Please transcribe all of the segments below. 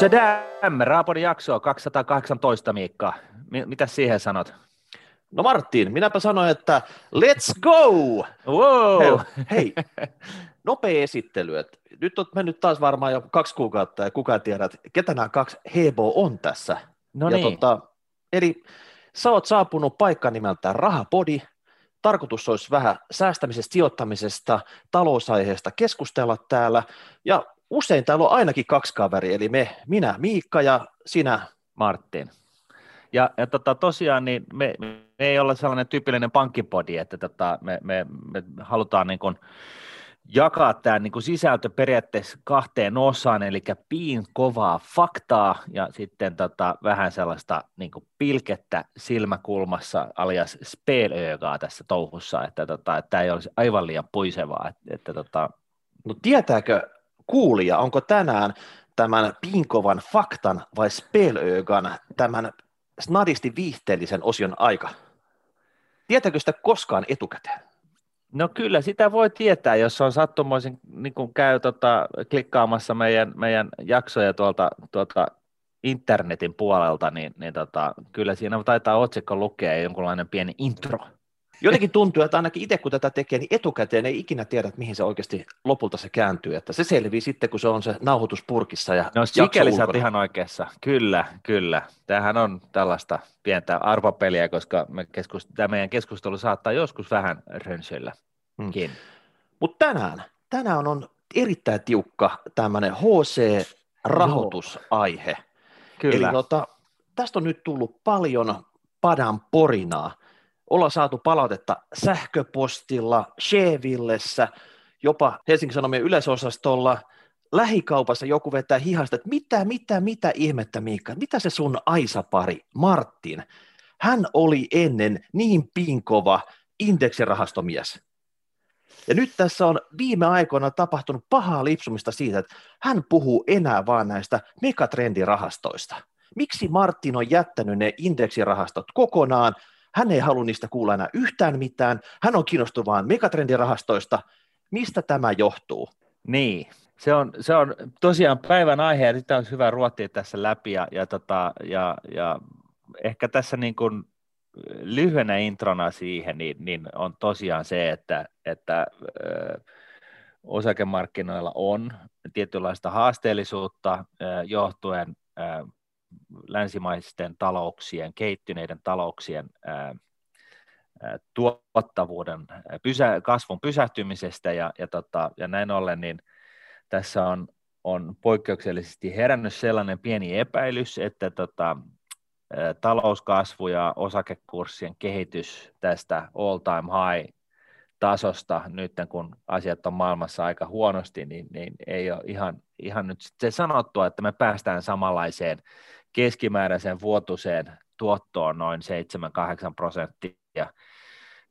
Tadam! Rahapodin jaksoa 218, Miikka. Mitä siihen sanot? No Martin, minäpä sanoin, että let's go! Wow. Hei, nopea esittely. Nyt on mennyt taas varmaan jo 2 kuukautta ja kukaan tiedät, ketä nämä 2 hebo on tässä. No niin. Eli sä oot saapunut paikka nimeltään Rahapodi. Tarkoitus olisi vähän säästämisestä, sijoittamisesta, talousaiheesta keskustella täällä. Ja usein täällä on ainakin 2 kaveria, eli minä Miikka ja sinä Martin. Ja tosiaan niin me ei olla sellainen tyypillinen pankkipodi, että me halutaan niin kuin jakaa tämä niin kuin sisältö periaatteessa 2 osaan, eli piin kovaa faktaa ja sitten vähän sellaista niin kuin pilkettä silmäkulmassa alias spelöökaa tässä touhussa, että tämä ei olisi aivan liian puisevaa. No tietääkö kuulija, onko tänään tämän piinkovan faktan vai spelöökan tämän snadisti viihteellisen osion aika? Tietääkö sitä koskaan etukäteen? No kyllä, sitä voi tietää, jos on sattumoisin, niin kun käy klikkaamassa meidän jaksoja tuolta internetin puolelta, niin kyllä siinä taitaa otsikko lukea jonkunlainen pieni intro. Jotenkin tuntuu, että ainakin itse kun tätä tekee, niin etukäteen ei ikinä tiedä, mihin se oikeasti lopulta se kääntyy, että se selvii sitten, kun se on se nauhoitus purkissa ja no sikäli sä oot ihan oikeassa, kyllä. Tämähän on tällaista pientä arvopeliä, koska tämä meidän keskustelu saattaa joskus vähän rönsyilläkin. Mutta tänään on erittäin tiukka tämmöinen HC-rahoitusaihe. Kyllä. Eli tästä on nyt tullut paljon padan porinaa. Ollaan saatu palautetta sähköpostilla, Shevillessä, jopa Helsingin Sanomien yleisosastolla. Lähikaupassa joku vetää hihasta, että mitä ihmettä Miikka, mitä se sun aisapari Martin? Hän oli ennen niin pinkova indeksirahastomies. Ja nyt tässä on viime aikoina tapahtunut pahaa lipsumista siitä, että hän puhuu enää vaan näistä megatrendirahastoista. Miksi Martin on jättänyt ne indeksirahastot kokonaan? Hän ei halua niistä kuulla enää yhtään mitään. Hän on kiinnostunut vain megatrendirahastoista. Mistä tämä johtuu? Niin, se on tosiaan päivän aihe ja sitä on hyvä ruotia tässä läpi. Ja ehkä tässä niin kuin lyhyenä introna siihen niin on tosiaan se, että osakemarkkinoilla on tietynlaista haasteellisuutta johtuen länsimaisten talouksien, kehittyneiden talouksien tuottavuuden kasvun pysähtymisestä ja näin ollen, niin tässä on poikkeuksellisesti herännyt sellainen pieni epäilys, että talouskasvu ja osakekurssien kehitys tästä all-time high tasosta nyt, kun asiat on maailmassa aika huonosti, niin ei ole ihan nyt se sanottua, että me päästään samanlaiseen keskimääräiseen vuotuiseen tuottoon noin 7-8%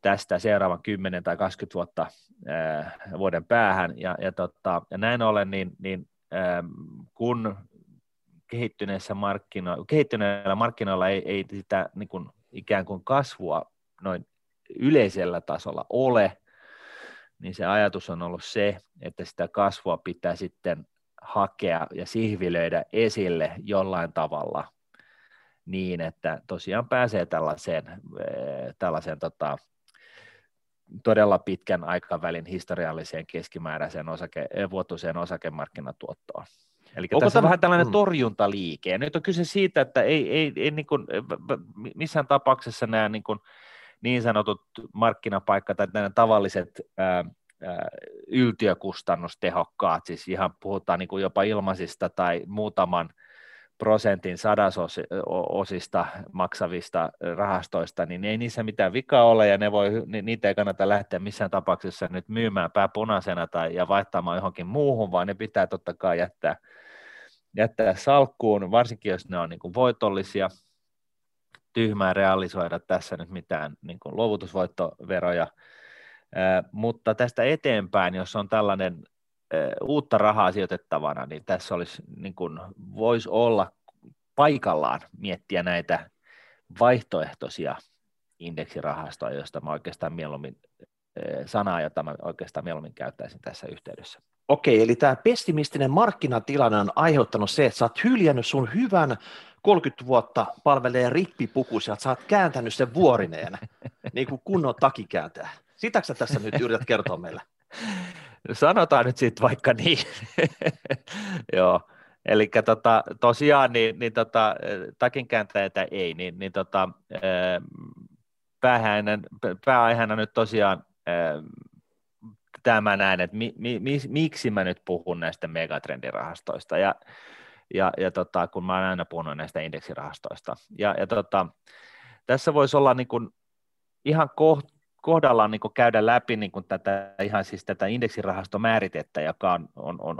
tästä seuraavan 10 tai 20 vuotta vuoden päähän, ja näin ollen, kun kehittyneillä markkinoilla ei sitä niin kuin ikään kuin kasvua noin yleisellä tasolla ole, niin se ajatus on ollut se, että sitä kasvua pitää sitten hakea ja sihvilöidä esille jollain tavalla niin, että tosiaan pääsee tällaiseen todella pitkän aikavälin historialliseen keskimääräiseen vuotuiseen osakemarkkinatuottoon. Eli tässä on vähän tällainen torjuntaliike. Ja nyt on kyse siitä, että ei niin kuin missään tapauksessa nämä niin sanotut markkinapaikka tai nämä tavalliset yltiökustannustehokkaat, siis ihan puhutaan niin kuin jopa ilmaisista tai muutaman prosentin sadasosista maksavista rahastoista, niin ei niissä mitään vikaa ole ja niitä ei kannata lähteä missään tapauksessa nyt myymään pääpunaisena ja vaihtamaan johonkin muuhun, vaan ne pitää totta kai jättää salkkuun, varsinkin jos ne on niin kuin voitollisia. Tyhmää realisoida tässä nyt mitään niin kuin luovutusvoittoveroja, mutta tästä eteenpäin, jos on tällainen uutta rahaa sijoitettavana, niin tässä olisi, niin kuin, voisi olla paikallaan miettiä näitä vaihtoehtoisia indeksirahastoja, joista mä oikeastaan mieluummin sanaa, jota mä oikeastaan mieluummin käyttäisin tässä yhteydessä. Okei, eli tämä pessimistinen markkinatilanne on aiheuttanut se, että sä oot hyljännyt sun hyvän 30 vuotta palveleen rippipukus, ja sä oot kääntänyt sen vuorineen, niin kuin kunnon takikääntäjä. Sitäkö sä tässä nyt yrität kertoa meille? Sanotaan nyt sitten vaikka niin. Joo. Eli tosiaan niin takinkääntäjätä ei, niin pääaiheena nyt tosiaan tämä näen, että miksi mä nyt puhun näistä megatrendirahastoista ja kun mä oon aina puhunut näistä indeksirahastoista. Ja tässä voisi olla niin kuin ihan kohdallaan niin kuin käydä läpi niin kuin tätä, ihan siis tätä indeksirahastomääritettä, joka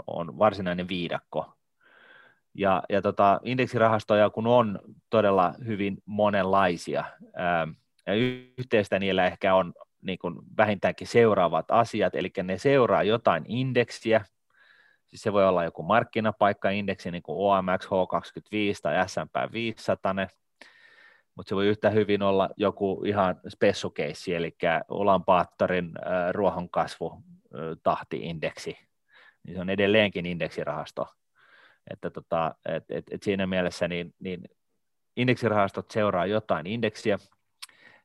on varsinainen viidakko. Ja indeksirahastoja kun on todella hyvin monenlaisia, ja yhteistä niillä ehkä on niin kuin vähintäänkin seuraavat asiat, eli ne seuraa jotain indeksiä, siis se voi olla joku markkinapaikkaindeksi, niin kuin OMX H25 tai S&P 500, mutta se voi yhtä hyvin olla joku ihan spessukeissi, eli Ulanbaattorin ruohonkasvutahti-indeksi, niin se on edelleenkin indeksirahasto. Että siinä mielessä niin indeksirahastot seuraa jotain indeksiä,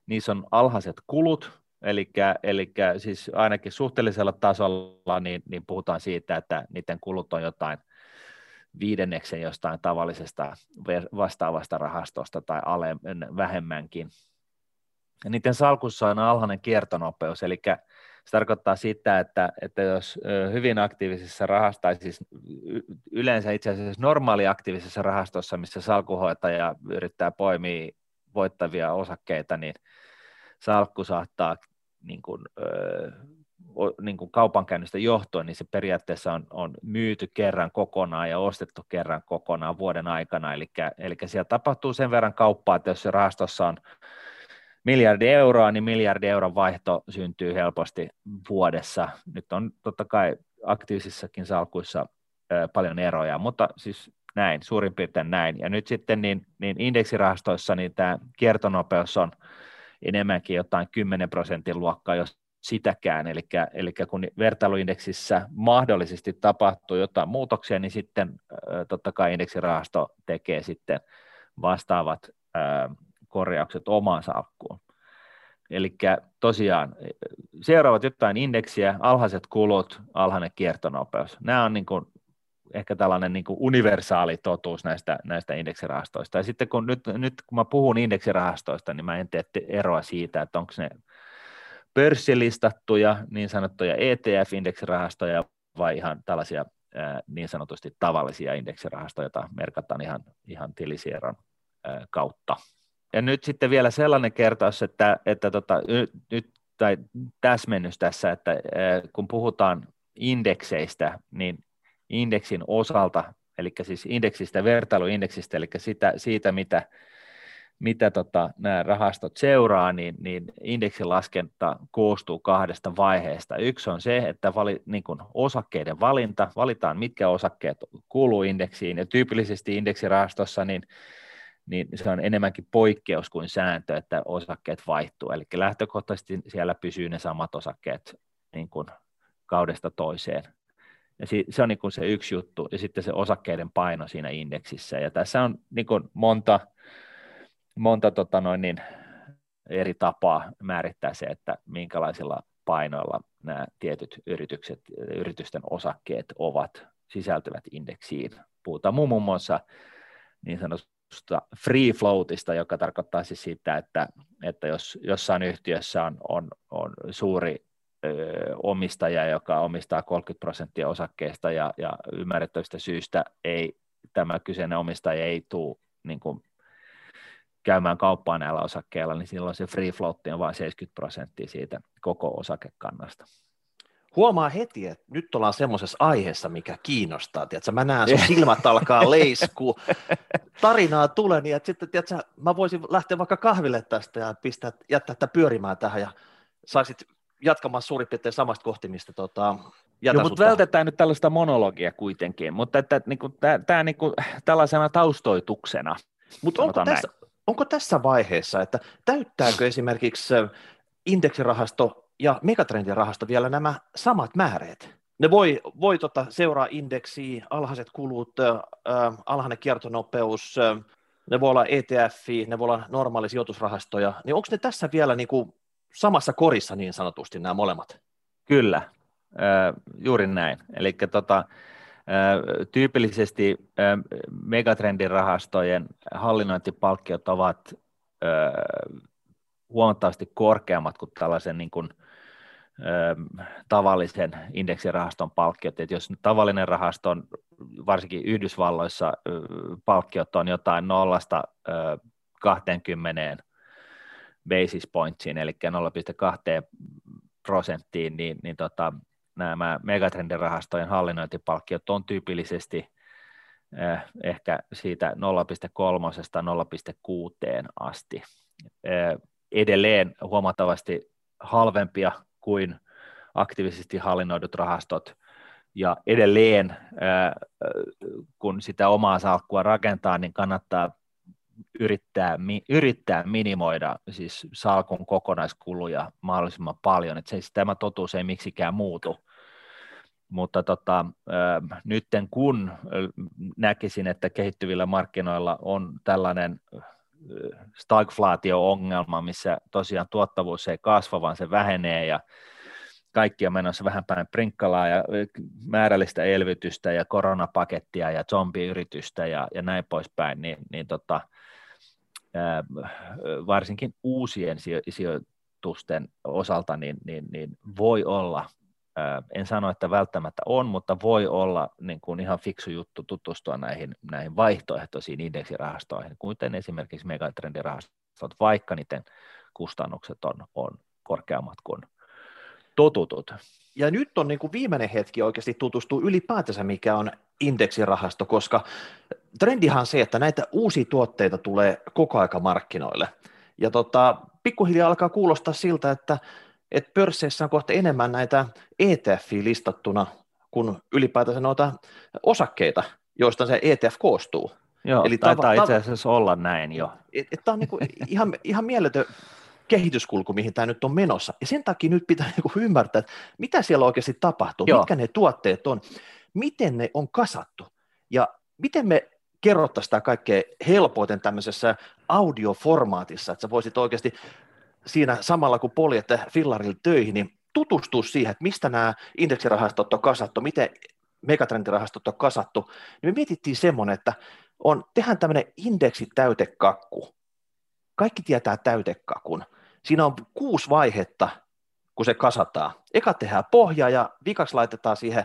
niissä on alhaiset kulut, eli siis ainakin suhteellisella tasolla niin puhutaan siitä, että niiden kulut on jotain viidenneksen jostain tavallisesta vastaavasta rahastosta tai vähemmänkin. Ja niiden salkussa on alhainen kiertonopeus, eli se tarkoittaa sitä, että jos hyvin aktiivisessa rahastossa, siis yleensä itse asiassa normaali aktiivisessa rahastossa, missä salkunhoitaja yrittää poimia voittavia osakkeita, niin salkku saattaa niin kuin kaupankäynnistä johtuen, niin se periaatteessa on myyty kerran kokonaan ja ostettu kerran kokonaan vuoden aikana, eli siellä tapahtuu sen verran kauppaa, että jos rahastossa on miljardi euroa, niin miljardi euron vaihto syntyy helposti vuodessa. Nyt on totta kai aktiivisissakin salkuissa paljon eroja, mutta siis näin, suurin piirtein näin. Ja nyt sitten niin indeksirahastoissa niin tämä kiertonopeus on enemmänkin jotain 10% luokkaa, jos sitäkään. Eli kun vertailuindeksissä mahdollisesti tapahtuu jotain muutoksia, niin sitten totta kai indeksirahasto tekee sitten vastaavat korjaukset omaan salkkuun. Eli tosiaan seuraavat jotain indeksiä, alhaiset kulut, alhainen kiertonopeus. Nämä on niin kuin ehkä tällainen niin kuin universaali totuus näistä indeksirahastoista. Ja sitten kun nyt kun mä puhun indeksirahastoista, niin mä en tee eroa siitä, että onko ne pörssilistattuja niin sanottuja ETF-indeksirahastoja vai ihan tällaisia niin sanotusti tavallisia indeksirahastoja, joita merkataan ihan tilisierron kautta. Ja nyt sitten vielä sellainen kertaus, että nyt tai täsmennys tässä, että kun puhutaan indekseistä, niin indeksin osalta, eli siis indeksistä, vertailuindeksistä, eli siitä, mitä nämä rahastot seuraa, niin indeksilaskenta koostuu kahdesta vaiheesta. Yksi on se, että niin kuin osakkeiden valinta, valitaan mitkä osakkeet kuuluu indeksiin, ja tyypillisesti indeksirahastossa niin se on enemmänkin poikkeus kuin sääntö, että osakkeet vaihtuu. Eli lähtökohtaisesti siellä pysyy ne samat osakkeet niin kuin kaudesta toiseen. Ja se on niin kuin se yksi juttu, ja sitten se osakkeiden paino siinä indeksissä. Ja tässä on niin kuin monta eri tapaa määrittää se, että minkälaisilla painoilla nämä tietyt yritysten osakkeet ovat, sisältyvät indeksiin. Puhutaan muun muassa niin sanotusti free floatista, joka tarkoittaa siis sitä, että jos jossain yhtiössä on suuri omistaja, joka omistaa 30% osakkeista ja ymmärrettävistä syystä tämä kyseinen omistaja ei tule niin kuin käymään kauppaa näillä osakkeilla, niin silloin se free floatti on vain 70% siitä koko osakekannasta. Huomaa heti, että nyt ollaan semmoisessa aiheessa, mikä kiinnostaa. Tiedätkö, mä näen, sun silmät alkaa leiskua. Tarinaa tulee, niin että sitten tiedätkö, mä voisin lähteä vaikka kahville tästä ja jättää tätä pyörimään tähän ja saisit jatkamaan suurin piirtein samasta kohti, mistä mutta vältetään nyt tällaista monologia kuitenkin, mutta että niinku tää niinku tällaisena taustoituksena. Mutta onko tässä vaiheessa, että täyttääkö esimerkiksi indeksirahasto ja megatrendirahasto vielä nämä samat määreet. Ne voi seuraa indeksiä, alhaiset kulut, alhainen kiertonopeus, ne voi olla ETF, ne voi olla normaali sijoitusrahastoja, niin onko ne tässä vielä niin kuin samassa korissa niin sanotusti nämä molemmat? Kyllä, juuri näin. Eli tyypillisesti megatrendirahastojen hallinnointipalkkiot ovat huomattavasti korkeammat kuin tällaisen niin kuin tavallisen indeksirahaston palkkiot. Et jos tavallinen rahasto on, varsinkin Yhdysvalloissa palkkiot on jotain 0-20 basis pointsiin, eli 0.2%, niin nämä megatrendirahastojen hallinnointipalkkiot on tyypillisesti ehkä siitä 0.3-0.6 asti. Edelleen huomattavasti halvempia kuin aktiivisesti hallinnoidut rahastot, ja edelleen kun sitä omaa salkkua rakentaa, niin kannattaa yrittää minimoida siis salkun kokonaiskuluja mahdollisimman paljon, että tämä totuus ei miksikään muutu, mutta nyt kun näkisin, että kehittyvillä markkinoilla on tällainen stagflaatio-ongelma, missä tosiaan tuottavuus ei kasva, vaan se vähenee ja kaikki on menossa vähän päin prinkkalaa ja määrällistä elvytystä ja koronapakettia ja zombiyritystä ja näin poispäin, varsinkin uusien sijoitusten osalta niin voi olla, en sano, että välttämättä on, mutta voi olla niin kuin ihan fiksu juttu tutustua näihin vaihtoehtoisiin indeksirahastoihin, kuten esimerkiksi megatrendirahastot, vaikka niiden kustannukset on korkeammat kuin totutut. Ja nyt on niin kuin viimeinen hetki oikeasti tutustua ylipäätänsä, mikä on indeksirahasto, koska trendihan on se, että näitä uusia tuotteita tulee koko aika markkinoille. Ja pikkuhiljaa alkaa kuulostaa siltä, että pörsseissä on kohta enemmän näitä ETF-iä listattuna kuin ylipäätänsä noita osakkeita, joista se ETF koostuu. Joo, eli taitaa itse asiassa olla näin jo. Tämä on niinku ihan mieletön kehityskulku, mihin tämä nyt on menossa. Ja sen takia nyt pitää niinku ymmärtää, että mitä siellä oikeasti tapahtuu, joo, mitkä ne tuotteet on, miten ne on kasattu ja miten me kerrottaisiin sitä kaikkea helpoiten tämmöisessä audioformaatissa, että sä voisit oikeasti siinä samalla kun poljette fillarille töihin, niin tutustuu siihen, että mistä nämä indeksirahastot on kasattu, miten megatrendirahastot on kasattu, niin me mietittiin semmoinen, että tehdään tämmöinen indeksitäytekakku. Kaikki tietää täytekakun. Siinä on 6 vaihetta, kun se kasataan. Eka tehdään pohja ja vikaksi laitetaan siihen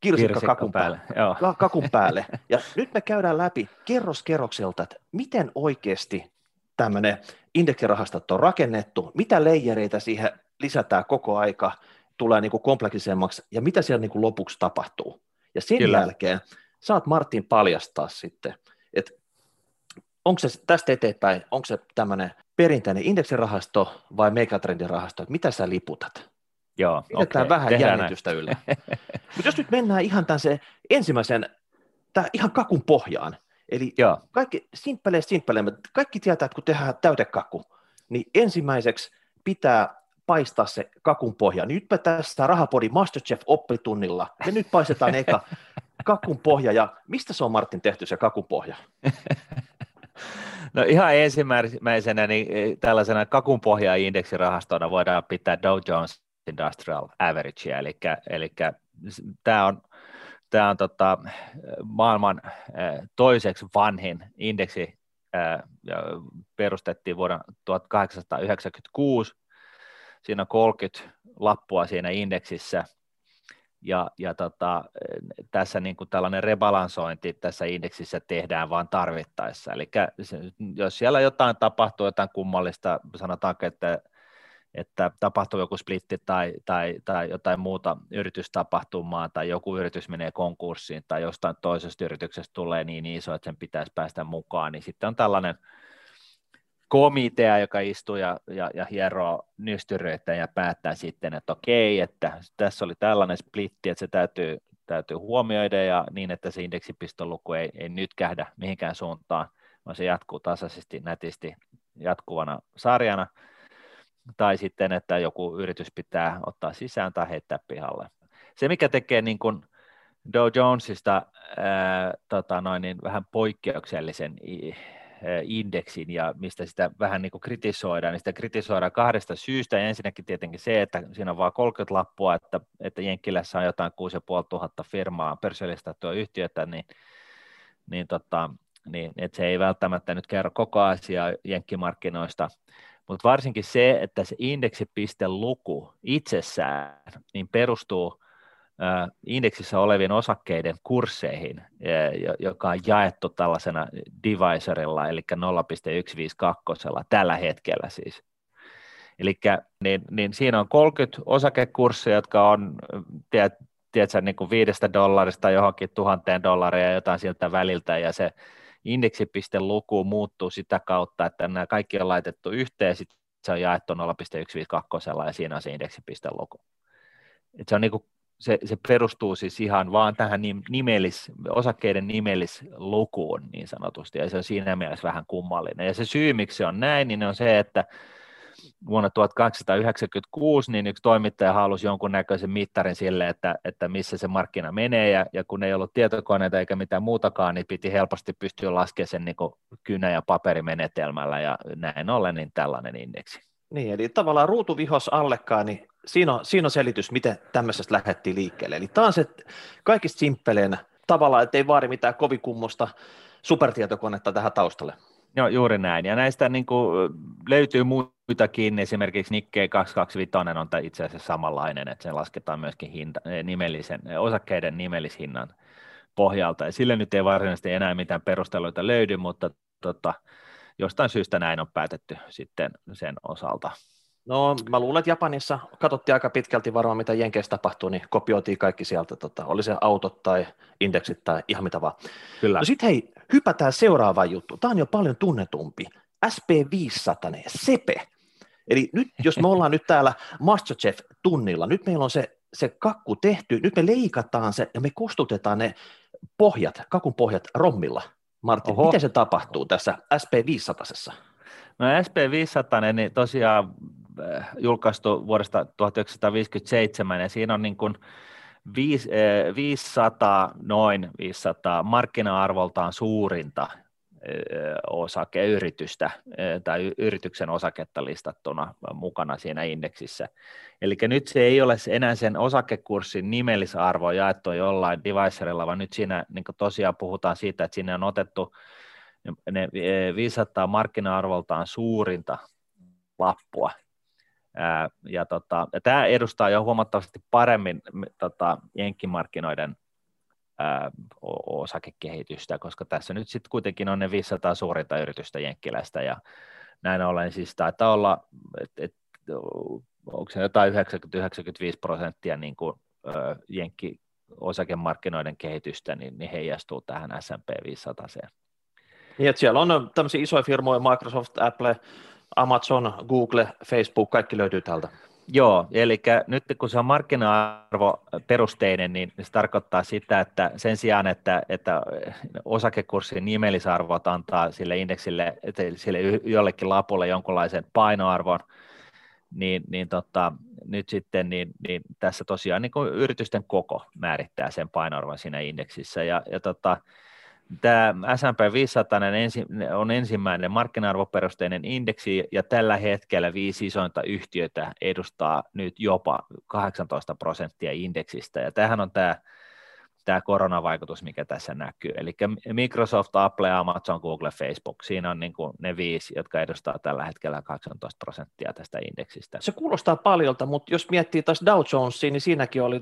kirsikka kakun päälle. Ja nyt me käydään läpi kerros kerrokselta, että miten oikeasti tämmöinen indeksirahastot on rakennettu, mitä leijereitä siihen lisätään koko aika, tulee niin kuin kompleksisemmaksi, ja mitä siellä niin kuin lopuksi tapahtuu. Ja sen kyllä jälkeen saat Martin paljastaa sitten, että onko se tästä eteenpäin, onko se tämmöinen perinteinen indeksirahasto vai megatrendirahasto, että mitä sä liputat? Joo, pidetään okay, vähän jännitystä yllä. Mutta jos nyt mennään ihan tämän se ensimmäisen, ihan kakun pohjaan, eli joo, kaikki simppeleimmät, kaikki tietää, että kun tehdään täytekakku, niin ensimmäiseksi pitää paistaa se kakun pohja. Nyt me tässä Rahapodin Masterchef-oppitunnilla, me nyt paistetaan eka kakun pohja, ja mistä se on Martin tehty se kakun pohja? No ihan ensimmäisenä niin tällaisena kakun pohja-indeksirahastona voidaan pitää Dow Jones Industrial Averagea, eli tämä on maailman toiseksi vanhin indeksi, perustettiin vuonna 1896, siinä on 30 lappua siinä indeksissä, ja tässä niin kuin tällainen rebalansointi tässä indeksissä tehdään vaan tarvittaessa, eli jos siellä jotain tapahtuu, jotain kummallista, sanotaanko, että tapahtuu joku splitti tai jotain muuta yritystapahtumaa tai joku yritys menee konkurssiin tai jostain toisesta yrityksestä tulee niin iso, että sen pitäisi päästä mukaan, niin sitten on tällainen komitea, joka istuu ja hieroo nystyröitä ja päättää sitten, että okei, että tässä oli tällainen splitti, että se täytyy huomioida ja niin, että se indeksipistoluku ei nyt kähdä mihinkään suuntaan, vaan se jatkuu tasaisesti nätisti jatkuvana sarjana. tai sitten, että joku yritys pitää ottaa sisään tai heittää pihalle. Se, mikä tekee niin kuin Dow Jonesista vähän poikkeuksellisen indeksin ja mistä sitä vähän niin kuin kritisoidaan, niin sitä kritisoidaan kahdesta syystä. Ja ensinnäkin tietenkin se, että siinä on vain 30 lappua, että Jenkkilässä on jotain 6,500 firmaa pörssilistattua yhtiötä, niin että se ei välttämättä nyt kerro koko asiaa jenkkimarkkinoista. Mutta varsinkin se, että se indeksipisteluku itsessään niin perustuu indeksissä olevien osakkeiden kursseihin, joka on jaettu tällaisena divisorilla, eli 0,152 tällä hetkellä siis. Eli niin siinä on 30 osakekurssia, jotka on tiedätkö, niin kuin $5 johonkin $1,000 jotain siltä väliltä, ja se indeksipisteluku muuttuu sitä kautta, että nämä kaikki on laitettu yhteen, sitten se on jaettu 0,152 ja siinä on se indeksipisteluku. Et se on niin kuin se perustuu siis ihan vaan tähän osakkeiden nimellislukuun niin sanotusti, ja se on siinä mielessä vähän kummallinen. Ja se syy, miksi se on näin, niin on se, että vuonna 1896 niin yksi toimittaja halusi jonkunnäköisen mittarin sille, että missä se markkina menee, ja kun ei ollut tietokoneita eikä mitään muutakaan, niin piti helposti pystyä laskemaan sen niin kuin kynä- ja paperimenetelmällä, ja näin ollen niin tällainen indeksi. Niin, eli tavallaan ruutuvihos allekaan, niin siinä on selitys, miten tämmöisestä lähdettiin liikkeelle. Eli tämä on se kaikista simppeleenä tavallaan, ettei vaadi mitään kovin kummosta supertietokonetta tähän taustalle. Joo, juuri näin. Ja näistä niin kuin löytyy muitakin, esimerkiksi Nikkei 225 on itse asiassa samanlainen, että se lasketaan myöskin osakkeiden nimellishinnan pohjalta. Ja sille nyt ei varsinaisesti enää mitään perusteluita löydy, mutta jostain syystä näin on päätetty sitten sen osalta. No, mä luulen, että Japanissa katsottiin aika pitkälti varmaan, mitä Jenkeissä tapahtuu, niin kopioitiin kaikki sieltä, oli se autot tai indeksit tai ihan mitä vaan. Kyllä. No sit hei, hypätään seuraavaan juttuun. Tämä on jo paljon tunnetumpi. SP500, SEPE. Eli nyt, jos me ollaan nyt täällä MasterChef-tunnilla, nyt meillä on se kakku tehty, nyt me leikataan se ja me kostutetaan ne kakun pohjat rommilla. Martin, oho, miten se tapahtuu tässä SP500? No SP500, niin tosiaan julkaistu vuodesta 1957, ja siinä on niin kuin 500 markkina-arvoltaan suurinta osakeyritystä tai yrityksen osaketta listattuna mukana siinä indeksissä. Eli nyt se ei ole enää sen osakekurssin nimellisarvo jaettu jollain divisorilla, vaan nyt siinä niin kuin tosiaan puhutaan siitä, että sinne on otettu ne 500 markkina-arvoltaan suurinta lappua. Ja tämä edustaa jo huomattavasti paremmin jenkkimarkkinoiden osakekehitystä, koska tässä nyt sitten kuitenkin on ne 500 suurinta yritystä jenkkiläistä, ja näin ollen siis taitaa olla, onko se jotain 90-95% niin kuin jenkkiosakemarkkinoiden kehitystä, niin heijastuu tähän S&P 500:een. Niin, että siellä on tämmöisiä isoja firmoja, Microsoft, Apple, Amazon, Google, Facebook, kaikki löytyy täältä. Joo, eli nyt kun se on markkina-arvoperusteinen, niin se tarkoittaa sitä, että sen sijaan, että osakekurssin nimellisarvot antaa sille indeksille, sille jollekin lapulle jonkunlaisen painoarvon, nyt sitten niin tässä tosiaan niin kuin yritysten koko määrittää sen painoarvon siinä indeksissä, ja tämä S&P 500 on ensimmäinen markkina-arvoperusteinen indeksi, ja tällä hetkellä 5 isointa yhtiötä edustaa nyt jopa 18% indeksistä, ja tämähän on tämä koronavaikutus, mikä tässä näkyy. Eli Microsoft, Apple, Amazon, Google, Facebook, siinä on niin kuin ne 5, jotka edustaa tällä hetkellä 18% tästä indeksistä. Se kuulostaa paljolta, mutta jos miettii taas Dow Jonesia, niin siinäkin oli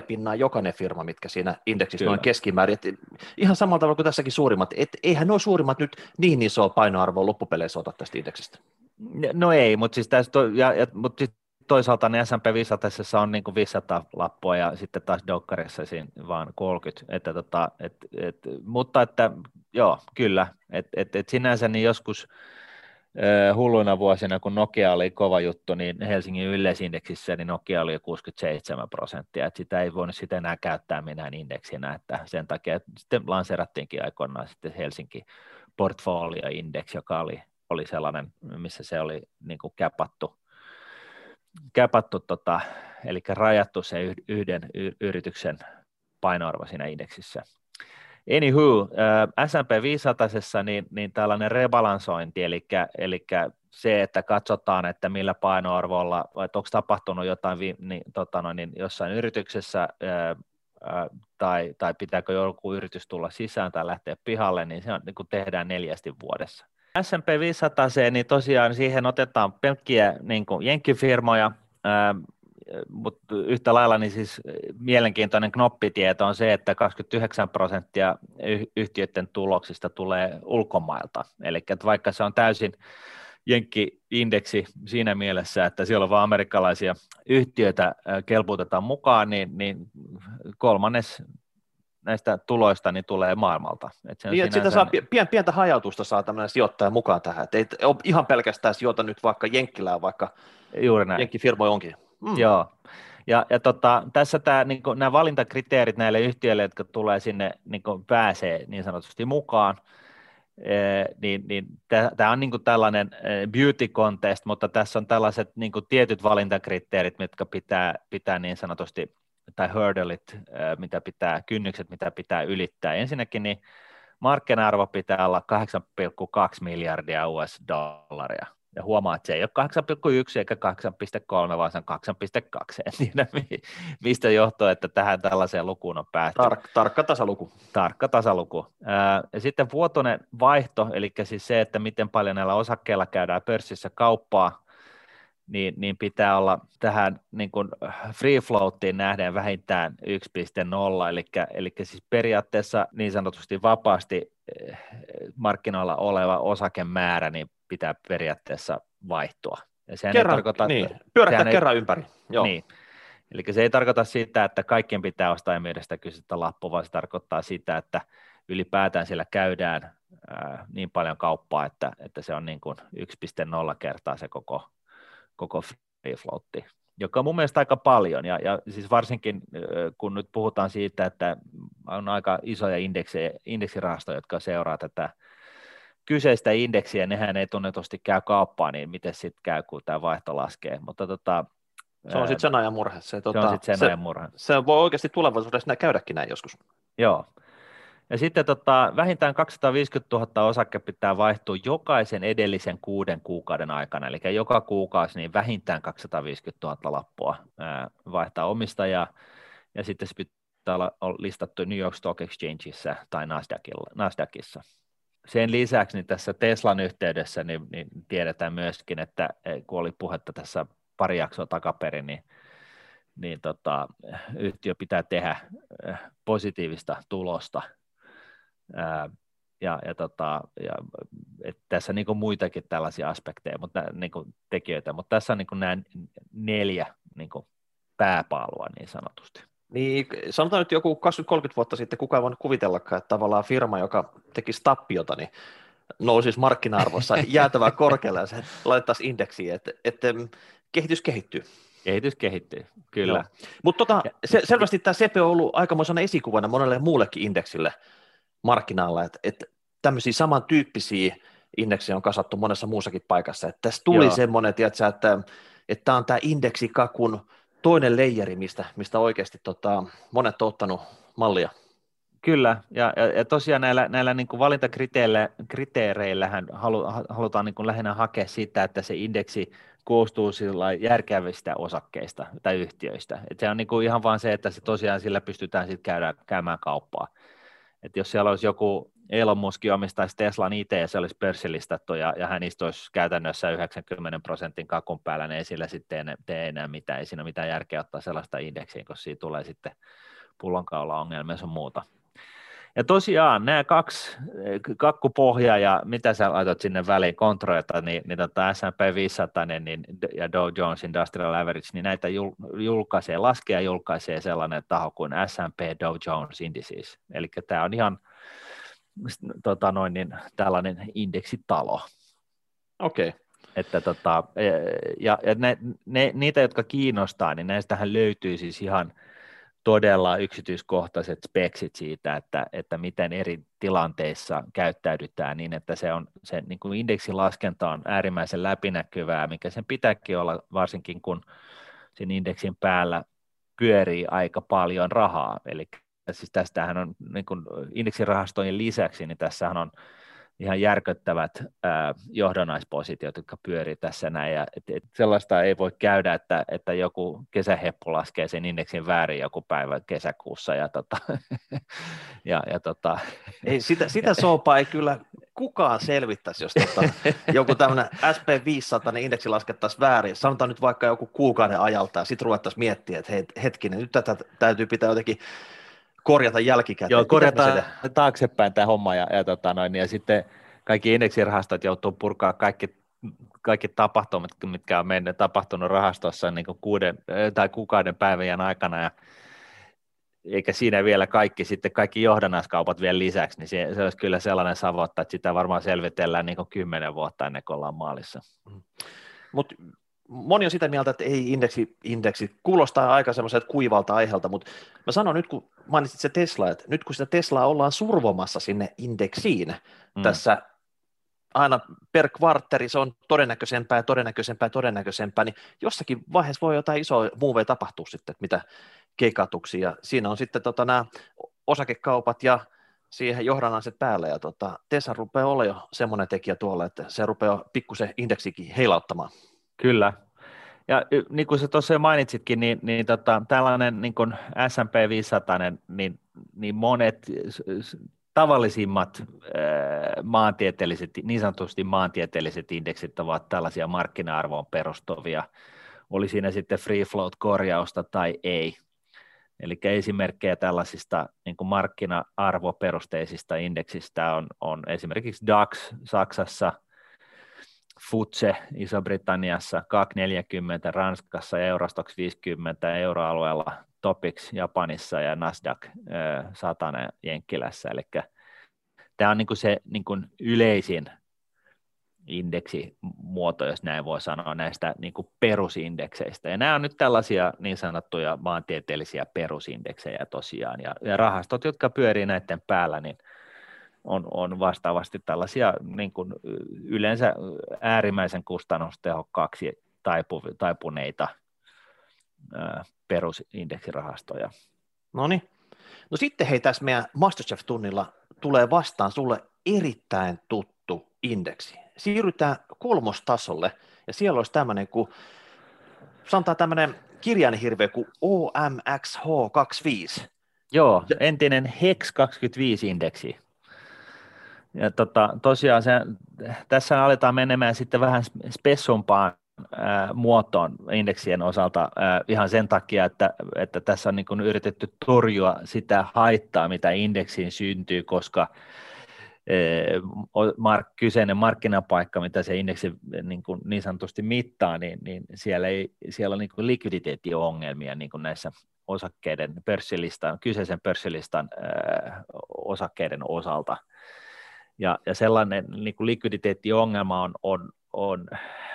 3-4 pinnaa jokainen firma, mitkä siinä indeksissä noin keskimäärin. Et ihan samalla tavalla kuin tässäkin suurimmat. Et eihän nuo suurimmat nyt niin isoa painoarvoa loppupeleissä ota tästä indeksistä. No ei, mutta siis toisaalta ne S&P 500 on niin kuin 500 lappua ja sitten taas Doukkarissa siinä vaan 30, sinänsä niin joskus hulluina vuosina, kun Nokia oli kova juttu, niin Helsingin yleisindeksissä niin Nokia oli 67%, että sitä ei voinut sitä enää käyttää minään indeksinä, että sen takia sitten lanseerattiinkin aikoinaan sitten Helsinki Portfolio Index, joka oli sellainen, missä se oli niin kuin käpattu käpattu, eli rajattu se yhden yrityksen painoarvo siinä indeksissä. Anywho, S&P 500:ssa niin tällainen rebalansointi, eli se, että katsotaan, että millä painoarvolla, että onko tapahtunut jotain jossain yrityksessä, tai pitääkö joku yritys tulla sisään tai lähteä pihalle, niin se on, niin kun tehdään 4 vuodessa. S&P 500, niin tosiaan siihen otetaan pelkkiä niin kuin jenkkifirmoja, mutta yhtä lailla niin siis mielenkiintoinen knoppitieto on se, että 29% yhtiöiden tuloksista tulee ulkomailta. Eli vaikka se on täysin jenkki-indeksi siinä mielessä, että siellä on vain amerikkalaisia yhtiöitä kelpuutetaan mukaan, niin 3 näistä tuloista niin tulee maailmalta. Niin, sitä saa pientä hajautusta saa tämmöinen sijoittaja mukaan tähän. Et ei ihan pelkästään sijoita nyt vaikka jenkkilään, vaikka jenkkifirmoja onkin. Mm. Joo. Ja tässä niinku, nämä valintakriteerit näille yhtiöille, jotka tulee sinne, niinku, pääsee niin sanotusti mukaan, niin tämä on niinku tällainen beauty contest, mutta tässä on tällaiset niinku, tietyt valintakriteerit, mitkä pitää niin sanotusti, tai hurdleit, kynnykset, mitä pitää ylittää. Ensinnäkin niin markkina-arvo pitää olla 8,2 miljardia US-dollaria. Ja huomaa, että se ei ole 8,1 eikä 8,3, vaan se on 8,2. En tiedä, mistä johtuu, että tähän tällaiseen lukuun on päästy. Tarkka tasaluku. Tarkka tasaluku. Ja sitten vuotuinen vaihto, eli siis se, että miten paljon näillä osakkeilla käydään pörssissä kauppaa, niin pitää olla tähän niin kuin free floatiin nähden vähintään 1,0, eli siis periaatteessa niin sanotusti vapaasti markkinoilla oleva osakemäärä niin pitää periaatteessa vaihtua. Ja sehän kerran, ei tarkoita, niin. Pyörähtää kerran ympäri. Joo. Niin. Eli se ei tarkoita sitä, että kaikkien pitää ostaa ja myydä sitä kyseistä lappua, vaan se tarkoittaa sitä, että ylipäätään siellä käydään niin paljon kauppaa, että se on niin kuin 1,0 kertaa se koko free floatti, joka on mun mielestä aika paljon, ja siis varsinkin kun nyt puhutaan siitä, että on aika isoja indeksirahastoja, jotka seuraa tätä kyseistä indeksiä, nehän ei tunnetusti käy kauppaan, niin miten sitten käy, kun tämä vaihto laskee, mutta se on sitten sen ajan murhe. Se voi oikeasti tulevaisuudessa käydäkin näin joskus. Joo. Ja sitten vähintään 250 000 osakke pitää vaihtua jokaisen edellisen 6 kuukauden aikana, eli joka kuukausi niin vähintään 250 000 lappua vaihtaa omistajaa, ja sitten se pitää olla listattu New York Stock Exchangeissa tai Nasdaqissa. Sen lisäksi niin tässä Teslan yhteydessä niin tiedetään myöskin, että kun oli puhetta tässä pari jaksoa takaperin, niin yhtiö pitää tehdä positiivista tulosta. Tässä on niin muitakin tällaisia aspekteja, mutta niin tekijöitä, mutta tässä on niin nämä 4 niin pääpaalua niin sanotusti. Niin, sanotaan nyt joku 20-30 vuotta sitten, kukaan ei voinut kuvitellakaan, että tavallaan firma, joka tekisi tappiota, niin nousisi markkina-arvossa jäätävän korkealle ja se laitettaisiin indeksiin, että kehitys kehittyy. Kehitys kehittyy, kyllä. Mutta selvästi tämä CP on ollut aikamoisena esikuvana monelle muullekin indeksille markkinaalla, että tämmöisiä samantyyppisiä indeksiä on kasattu monessa muussakin paikassa, että tässä tuli semmoinen, tiedätkö, että tämä on tämä indeksikakun toinen leijeri, mistä oikeasti monet on ottanut mallia. Kyllä, ja tosiaan näillä niin kuin valintakriteereillähän halutaan niin kuin lähinnä hakea sitä, että se indeksi koostuu sillä järkevistä osakkeista tai yhtiöistä. Et se on niin kuin ihan vaan se, että se tosiaan sillä pystytään sitten käymään kauppaa. Että jos siellä olisi joku Elon Musk omistaisi Teslan itse ja se olisi pörssilistattu ja hän istuisi käytännössä 90% kakun päällä, niin ei sillä sitten tee enää mitään, ei siinä ole mitään järkeä ottaa sellaista indeksiin, koska siitä tulee sitten pullonkaula-ongelmia sun muuta. Ja tosiaan nämä 2 kakkupohjaa ja mitä sä laitat sinne väliin kontroita, niin S&P 500 niin, ja Dow Jones Industrial Average, niin näitä julkaisee sellainen taho kuin S&P Dow Jones Indices. Eli tämä on ihan tällainen indeksitalo. Okei. Okay. Että niitä, jotka kiinnostaa, niin näistähän löytyy siis ihan todella yksityiskohtaiset speksit siitä, että miten eri tilanteissa käyttäydytään niin, että se on se niin kuin indeksilaskenta on äärimmäisen läpinäkyvää, mikä sen pitääkin olla varsinkin kun sen indeksin päällä pyörii aika paljon rahaa. Eli siis tästähän on niin kuin indeksirahastojen lisäksi, niin tässähän on ihan järkyttävät johdannaispositiot, jotka pyörii tässä näin. Ja sellaista ei voi käydä, että joku kesäheppu laskee sen indeksin väärin joku päivä kesäkuussa. Ei, sitä soopaa ei kyllä kukaan selvittäisi, jos joku tämmöinen SP500 indeksi laskettaisiin väärin. Sanotaan nyt vaikka joku kuukauden ajalta ja sitten ruvettaisiin miettimään, että hei, hetkinen, nyt tätä täytyy pitää jotenkin korjata jälkikäteen. Joo, korjataan taaksepäin tämä homma ja sitten kaikki indeksirahastot joutuu purkaa kaikki tapahtumat, mitkä on mennyt tapahtunut rahastossa niin kuin kuukauden päivän aikana ja eikä siinä vielä kaikki johdannaiskaupat vielä lisäksi, niin se olisi kyllä sellainen savotta, että sitä varmaan selvitellään niin kuin 10 vuotta ennen kuin ollaan maalissa. Mut moni on sitä mieltä, että ei indeksi kuulostaa aika semmoiselta kuivalta aiheelta, mutta mä sanon nyt, kun mainitsit se Tesla, että nyt kun sitä Teslaa ollaan survomassa sinne indeksiin, tässä aina per kvartteri se on todennäköisempää, niin jossakin vaiheessa voi jotain isoa muuveja tapahtua sitten, että mitä keikatuksia. Siinä on sitten nämä osakekaupat ja siihen johdannaiset päälle, ja Tesla rupeaa olla jo semmoinen tekijä tuolla, että se rupeaa pikkusen indeksikin heilauttamaan. Kyllä. Ja niin kuin sä tuossa jo mainitsitkin, niin tällainen niin kuin S&P 500, niin monet tavallisimmat maantieteelliset, niin sanotusti maantieteelliset indeksit ovat tällaisia markkina-arvoon perustuvia. Oli siinä sitten free float-korjausta tai ei. Eli esimerkkejä tällaisista niin kuin markkina-arvoperusteisista indeksistä on esimerkiksi DAX Saksassa, FTSE Iso-Britanniassa, CAC 40 Ranskassa, Eurostoxx 50 euroalueella, Topix Japanissa ja Nasdaq 100 Jenkkilässä. Eli tämä on niin kuin se niin kuin yleisin indeksimuoto, jos näin voi sanoa, näistä niin kuin perusindekseistä. Ja nämä on nyt tällaisia niin sanottuja maantieteellisiä perusindeksejä tosiaan. Ja rahastot, jotka pyörii näiden päällä, niin on vastaavasti tällaisia niin kuin yleensä äärimmäisen kustannustehokkaaksi taipuneita perusindeksirahastoja. Noniin. No sitten hei, tässä meidän MasterChef-tunnilla tulee vastaan sulle erittäin tuttu indeksi. Siirrytään kolmostasolle ja siellä olisi tämmöinen kuin, sanotaan tämmöinen kirjainhirviö kuin OMX H25. Joo, entinen HEX25-indeksi. Ja tosiaan tässä aletaan menemään sitten vähän spessumpaan muotoon indeksien osalta ihan sen takia, että tässä on niin kuin yritetty torjua sitä haittaa, mitä indeksiin syntyy, koska kyseinen markkinapaikka, mitä se indeksi niin sanotusti mittaa, niin siellä on niin kuin likviditeettiongelmia niin kuin näissä osakkeiden kyseisen pörssilistan osakkeiden osalta. Ja sellainen niin kuin likviditeettiongelma on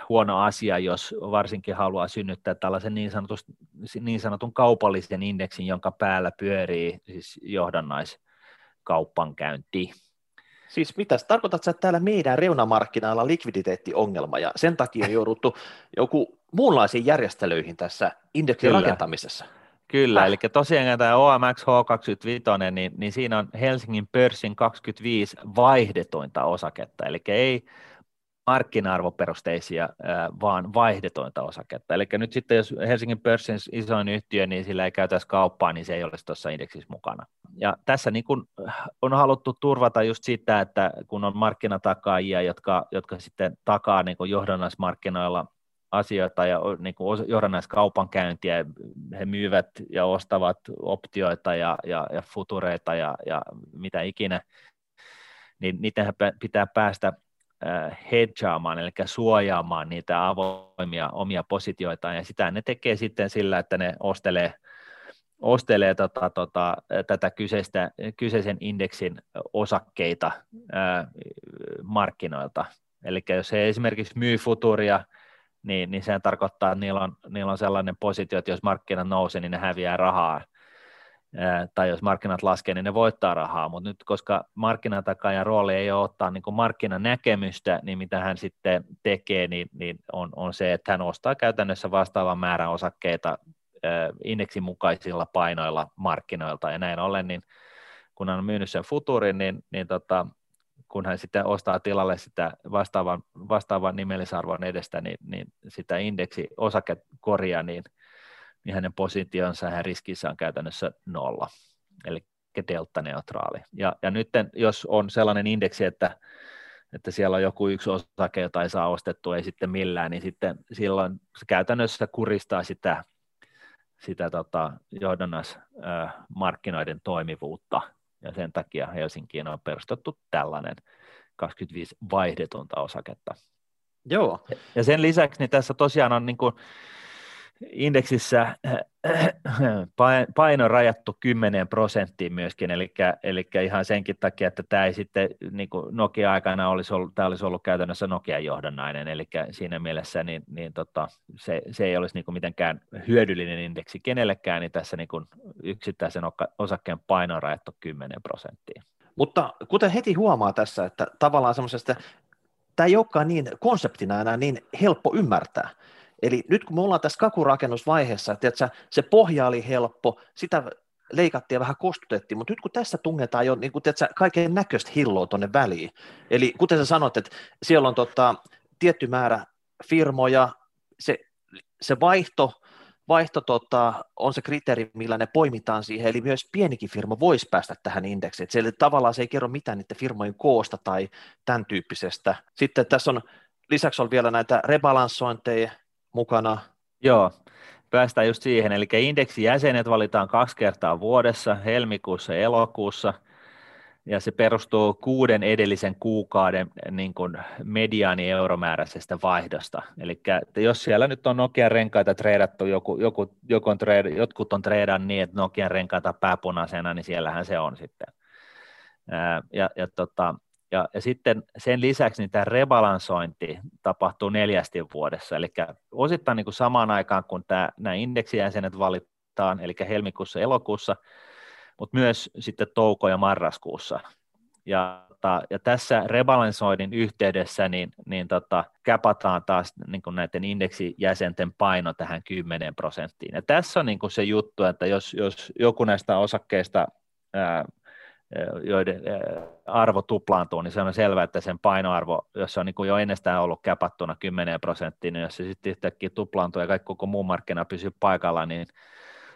huono asia, jos varsinkin haluaa synnyttää tällaisen niin sanotun kaupallisen indeksin, jonka päällä pyörii siis johdannaiskauppankäynti. Siis mitä? Tarkoitatko, että täällä meidän reunamarkkinoilla on likviditeettiongelma ja sen takia on jouduttu joku muunlaisiin järjestelyihin tässä indeksin rakentamisessa? Kyllä, eli tosiaan tämä OMX H25, niin siinä on Helsingin pörssin 25 vaihdetointa osaketta, eli ei markkina-arvoperusteisia, vaan vaihdetointa osaketta. Eli nyt sitten, jos Helsingin pörssin isoin yhtiö, niin sillä ei käytäisi kauppaa, niin se ei olisi tuossa indeksissä mukana. Ja tässä niin kun on haluttu turvata just sitä, että kun on markkinatakaajia, jotka sitten takaa niin kun johdannaismarkkinoilla asioita ja niin kuin johdannaiskaupankäyntiä, he myyvät ja ostavat optioita ja futureita ja mitä ikinä, niin niitähän pitää päästä hedgaamaan, eli suojaamaan niitä avoimia omia positioitaan, ja sitä ne tekee sitten sillä, että ne ostelee tätä kyseisen indeksin osakkeita markkinoilta, eli jos he esimerkiksi myy futuria, niin sehän tarkoittaa, että niillä on sellainen positio, että jos markkina nousee, niin ne häviää rahaa. tai jos markkinat laskee, niin ne voittaa rahaa, mutta nyt koska markkinatakajan rooli ei ole ottaa niin kuin markkinanäkemystä, niin mitä hän sitten tekee, niin on se, että hän ostaa käytännössä vastaavan määrän osakkeita indeksin mukaisilla painoilla markkinoilta, ja näin ollen, niin kun hän on myynyt sen futurin, niin kun hän sitten ostaa tilalle sitä vastaavan nimellisarvon edestä, niin sitä indeksiosakekoria, niin hänen positionsa ja riskinsä on käytännössä 0, eli deltaneutraali. Ja nyt jos on sellainen indeksi, että siellä on joku yksi osake, jota ei saa ostettua, ei sitten millään, niin sitten silloin se käytännössä kuristaa sitä johdannasmarkkinoiden toimivuutta, ja sen takia Helsinkiin on perustettu tällainen 25 vaihdetonta osaketta. Joo. Ja sen lisäksi niin tässä tosiaan on niin kuin indeksissä paino rajattu 10% myöskin, eli ihan senkin takia, että tämä ei sitten niin kuin Nokia-aikana olisi ollut käytännössä Nokia-johdannainen, eli siinä mielessä se ei olisi niin kuin mitenkään hyödyllinen indeksi kenellekään, niin tässä niin kuin yksittäisen osakkeen paino on rajattu 10%. Mutta kuten heti huomaa tässä, että tavallaan semmoisesta, tämä ei olekaan niin konseptina enää niin helppo ymmärtää. Eli nyt kun me ollaan tässä kakurakennusvaiheessa, että se pohja oli helppo, sitä leikattiin ja vähän kostutettiin, mutta nyt kun tässä tungetaan jo niin kaiken näköistä hilloa tuonne väliin, eli kuten sä sanot, että siellä on tietty määrä firmoja, se vaihto on se kriteeri, millä ne poimitaan siihen, eli myös pienikin firma voisi päästä tähän indeksiin, eli tavallaan se ei kerro mitään niiden firmojen koosta tai tämän tyyppisestä. Sitten tässä on lisäksi on vielä näitä rebalansointeja mukana. Joo, päästään just siihen, eli indeksijäsenet valitaan 2 kertaa vuodessa, helmikuussa ja elokuussa, ja se perustuu 6 edellisen kuukauden niin kuin mediaanieuromääräisestä vaihdosta, eli jos siellä nyt on Nokian renkaita treidattu, jotkut on treidannut niin, että Nokian renkaita pääpunaisena, niin siellähän se on sitten, ja sitten sen lisäksi niin tämä rebalansointi tapahtuu 4 vuodessa, eli osittain niin kuin samaan aikaan, kun nämä indeksijäsenet valitaan, eli helmikuussa ja elokuussa, mutta myös sitten touko- ja marraskuussa. Ja tässä rebalansoinnin yhteydessä niin käpataan taas niin kuin näiden indeksijäsenten paino tähän 10%. Ja tässä on niin kuin se juttu, että jos joku näistä osakkeista joiden arvo tuplaantuu, niin se on selvää, että sen painoarvo, jos se on niin kuin jo ennestään ollut käpattuna 10%, niin jos se sitten yhtäkkiä tuplaantuu ja kaikki koko muu markkina pysyy paikalla, niin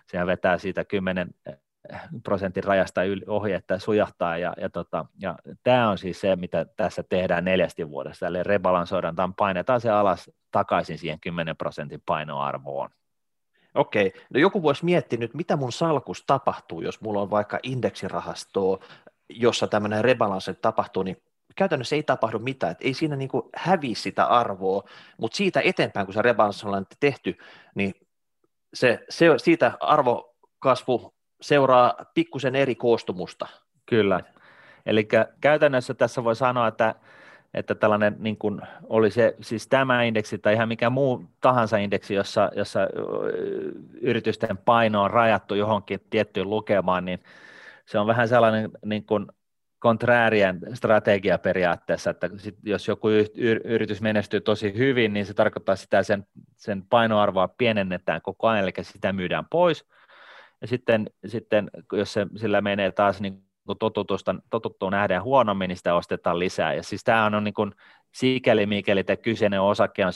sehän vetää siitä 10% rajasta ohi, että sujahtaa, ja tämä on siis se, mitä tässä tehdään 4 vuodessa, eli rebalansoidaan, tai painetaan se alas takaisin siihen 10% painoarvoon. Okei, no joku voisi miettiä nyt, mitä mun salkus tapahtuu, jos mulla on vaikka indeksirahastoa, jossa tämmöinen rebalanssi tapahtuu, niin käytännössä ei tapahdu mitään, että ei siinä niin kuin häviä sitä arvoa, mutta siitä eteenpäin, kun se rebalanssi on tehty, niin siitä arvokasvu seuraa pikkusen eri koostumusta. Kyllä, eli käytännössä tässä voi sanoa, että tällainen niin kuin oli se siis tämä indeksi tai ihan mikä muu tahansa indeksi, jossa yritysten paino on rajattu johonkin tiettyyn lukemaan, niin se on vähän sellainen niin kuin kontraarian strategia periaatteessa, että jos joku yritys menestyy tosi hyvin, niin se tarkoittaa sitä, sen painoarvoa pienennetään koko ajan, eli sitä myydään pois, ja sitten jos sillä menee taas niin totuttuun nähdään huonommin, niin sitä ostetaan lisää. Ja siis tämähän on niin kuin sikäli mikäli tämä kyseinen osake on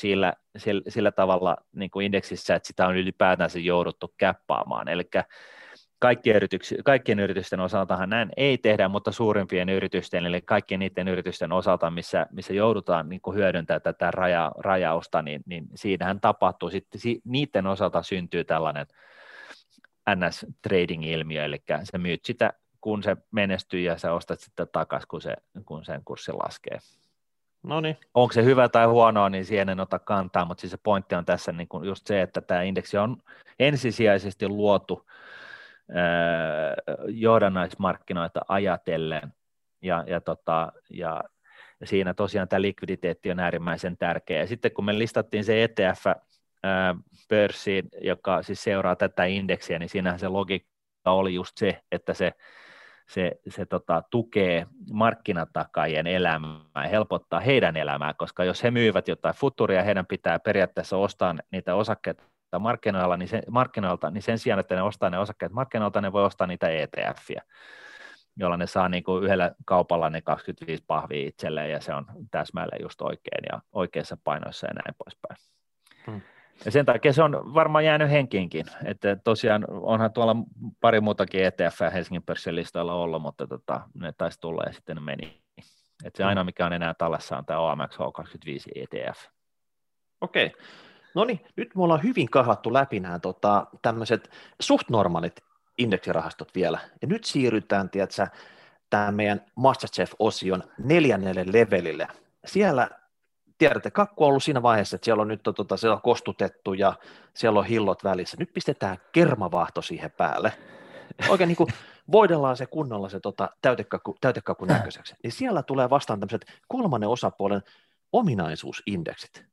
sillä tavalla niin kuin indeksissä, että sitä on ylipäätään jouduttu käppaamaan. Eli kaikkien yritysten osaltahan näin ei tehdä, mutta suurimpien yritysten, eli kaikkien niiden yritysten osalta, missä joudutaan niin kuin hyödyntämään tätä rajausta, niin siinähän tapahtuu. Sitten niiden osalta syntyy tällainen NS-trading-ilmiö, eli sä myyt sitä, kun se menestyy, ja sä ostat sitten takaisin, kun sen kurssi laskee. Noniin. Onko se hyvä tai huonoa, niin siihen en ota kantaa, mutta siis se pointti on tässä niin kuin just se, että tämä indeksi on ensisijaisesti luotu johdannaismarkkinoita ajatellen, ja siinä tosiaan tämä likviditeetti on äärimmäisen tärkeä. Ja sitten kun me listattiin se ETF-pörssiin, joka siis seuraa tätä indeksiä, niin siinähän se logiikka oli just se, että se tukee markkinatakaajien elämää, helpottaa heidän elämää, koska jos he myyvät jotain futuria, heidän pitää periaatteessa ostaa niitä osakkeita markkinoilta, niin sen sijaan, että ne ostaa ne osakkeet markkinoilta, ne voi ostaa niitä ETF-iä, jolla ne saa niin kuin yhdellä kaupalla ne 25 pahvia itselleen, ja se on täsmälleen just oikein ja oikeassa painoissa ja näin poispäin. Hmm. Ja sen takia se on varmaan jäänyt henkiinkin, että tosiaan onhan tuolla pari muutakin ETF Helsingin pörssin listoilla ollut, mutta ne taisi tulla ja sitten ne meni. Että se aina mikä on enää tallessa on tämä OMX H25 ETF. Okei. Okay. No niin, nyt me ollaan hyvin kahlattu läpi nämä tämmöiset suht normaalit indeksirahastot vielä. Ja nyt siirrytään, tiedätkö, tämän meidän MasterChef-osion 4. levelille. Siellä tiedätte, kakku on ollut siinä vaiheessa, että siellä on nyt siellä on kostutettu ja siellä on hillot välissä. Nyt pistetään kermavaahto siihen päälle. Oikein niin kuin voidellaan se kunnolla se täytekakku näköiseksi. Niin siellä tulee vastaan tämmöiset 3. osapuolen ominaisuusindeksit.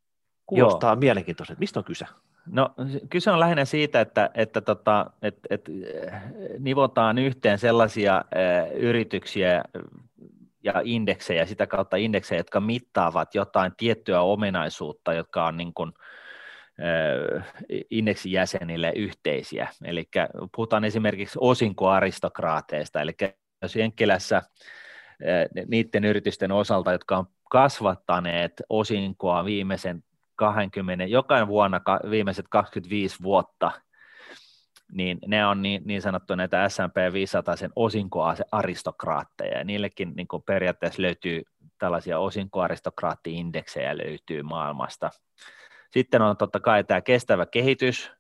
Kuulostaa mielenkiintoista. Mistä on kyse? No, kyse on lähinnä siitä, että nivotaan yhteen sellaisia yrityksiä ja indeksejä, sitä kautta indeksejä, jotka mittaavat jotain tiettyä ominaisuutta, jotka on niin kuin indeksin jäsenille yhteisiä. Eli puhutaan esimerkiksi osinkoaristokraateista, eli jos Jenkkilässä niiden yritysten osalta, jotka on kasvattaneet osinkoa viimeisen 20, jokainen vuonna viimeiset 25 vuotta, niin ne on niin sanottu näitä S&P 500-sen osinkoaristokraatteja. Niillekin niin kuin periaatteessa löytyy tällaisia osinkoaristokraatti-indeksejä löytyy maailmasta. Sitten on totta kai tämä kestävä kehitys,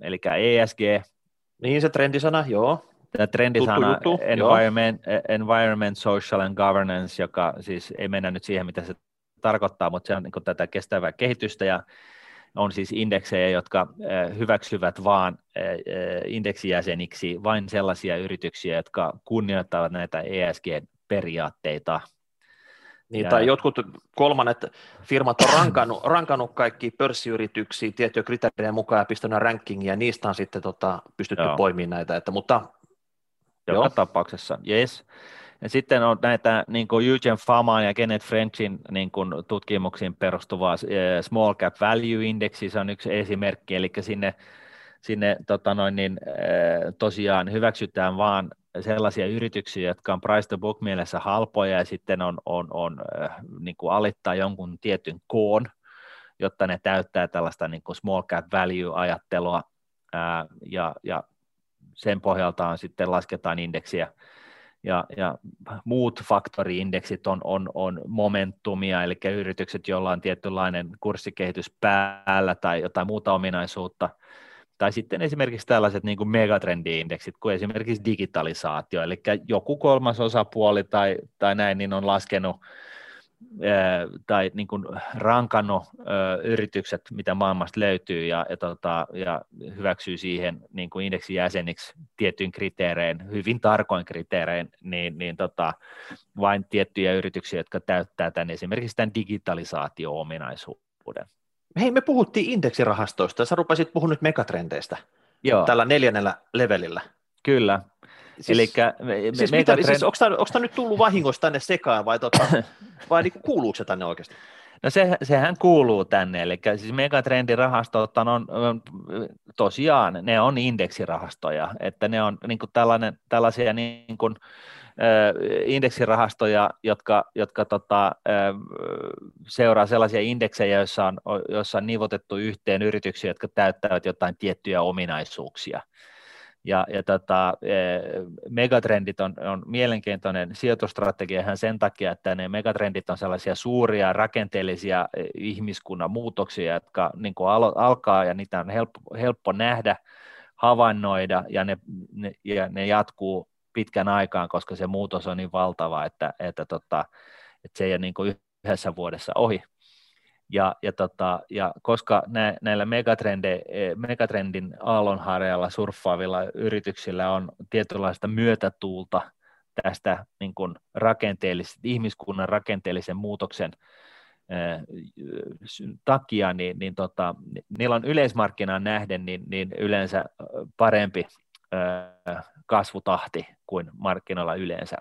eli ESG. Niin se trendisana, joo. Tämä trendisana environment, social and governance, joka siis ei mennä nyt siihen, mitä se tarkoittaa, mutta se on niin kuin tätä kestävää kehitystä ja on siis indeksejä, jotka hyväksyvät vaan indeksijäseniksi vain sellaisia yrityksiä, jotka kunnioittavat näitä ESG-periaatteita. Niin, tai jotkut kolmannet firmat on rankannut kaikki pörssiyrityksiä tiettyjä kriteerejä mukaan ja pistänyt rankingia, ja niistä on sitten pystytty poimimaan näitä. Joka tapauksessa, yes. Ja sitten on näitä niin kuin Eugene Faman ja Kenneth Frenchin niin kuin tutkimuksiin perustuvaa Small Cap Value Index, se on yksi esimerkki, eli sinne tosiaan hyväksytään vaan sellaisia yrityksiä, jotka on price to book mielessä halpoja ja sitten on niin kuin alittaa jonkun tietyn koon, jotta ne täyttää tällaista niin kuin Small Cap Value-ajattelua ja sen pohjalta on sitten lasketaan indeksiä. Ja muut faktori-indeksit on momentumia, eli yritykset, joilla on tietynlainen kurssikehitys päällä tai jotain muuta ominaisuutta. Tai sitten esimerkiksi tällaiset niin kuin megatrendi-indeksit, kuin esimerkiksi digitalisaatio, eli joku kolmas osapuoli tai näin niin on laskenut tai niin kuin rankannut yritykset, mitä maailmasta löytyy, ja hyväksyy siihen niin kuin indeksin jäseniksi tiettyyn kriteerein, hyvin tarkoin kriteerein, vain tiettyjä yrityksiä, jotka täyttää esimerkiksi tämän digitalisaatio-ominaisuuden. Hei, me puhuttiin indeksirahastoista, ja sä rupesit puhun nyt megatrendeistä. Joo. Tällä 4. levelillä. Kyllä. Siis onko tämä nyt tullut vahingossa tänne sekaan vai, vai niin kuuluuko se tänne oikeasti? No sehän kuuluu tänne, eli siis megatrendirahastot on tosiaan, ne on indeksirahastoja, että ne on niin kuin tällaisia niin kuin indeksirahastoja, jotka seuraa sellaisia indeksejä, joissa on nivotettu yhteen yrityksiä, jotka täyttävät jotain tiettyjä ominaisuuksia. Ja megatrendit on mielenkiintoinen sijoitustrategia sen takia, että ne megatrendit on sellaisia suuria rakenteellisia ihmiskunnan muutoksia, jotka niin kuin alkaa ja niitä on helppo nähdä, havainnoida ja ne jatkuu pitkän aikaan, koska se muutos on niin valtava, että se ei ole niin kuin yhdessä vuodessa ohi. Ja koska näillä megatrendin aallonharjalla surffaavilla yrityksillä on tietynlaista myötätuulta tästä niin kuin ihmiskunnan rakenteellisen muutoksen takia, niillä on yleismarkkinaan nähden niin yleensä parempi kasvutahti kuin markkinoilla yleensä.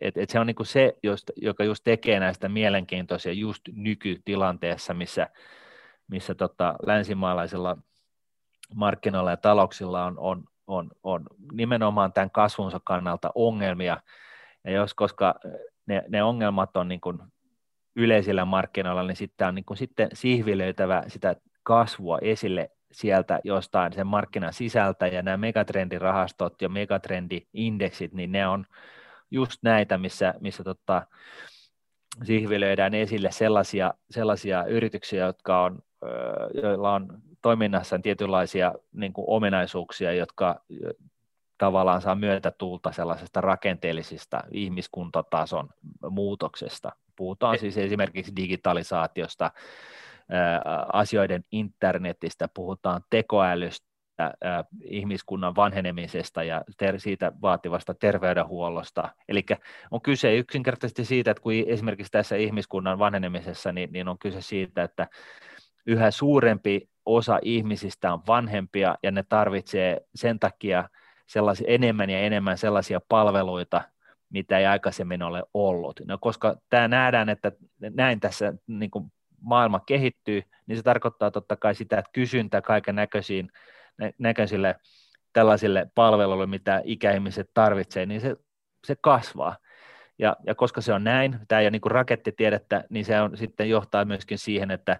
Et se on niinku se, joka just tekee näistä mielenkiintoisia just nykytilanteessa, missä länsimaalaisilla markkinoilla ja talouksilla on nimenomaan tämän kasvunsa kannalta ongelmia, ja koska ne ongelmat on niinku yleisillä markkinoilla, niin sitten on niinku sihvilöitävä sitä kasvua esille sieltä jostain sen markkinan sisältä, ja nämä megatrendirahastot ja megatrendi-indeksit, niin ne on just näitä, missä sihvilöidään esille sellaisia yrityksiä, joilla on toiminnassaan tietynlaisia niin kuin ominaisuuksia, jotka tavallaan saa myötätuulta sellaisesta rakenteellisista ihmiskuntatason muutoksesta. Puhutaan siis esimerkiksi digitalisaatiosta, asioiden internetistä, puhutaan tekoälystä, ihmiskunnan vanhenemisesta ja siitä vaativasta terveydenhuollosta. Eli on kyse yksinkertaisesti siitä, että kun esimerkiksi tässä ihmiskunnan vanhenemisessa, niin on kyse siitä, että yhä suurempi osa ihmisistä on vanhempia ja ne tarvitsee sen takia enemmän ja enemmän sellaisia palveluita, mitä ei aikaisemmin ole ollut. No, koska tämä nähdään, että näin tässä niin kuin maailma kehittyy, niin se tarkoittaa totta kai sitä, että kysyntä kaiken näköisille tällaisille palveluille, mitä ikäihmiset tarvitsee, niin se kasvaa. Ja koska se on näin, tämä ei ole niin kuin rakettitiedettä, niin se on, sitten johtaa myöskin siihen, että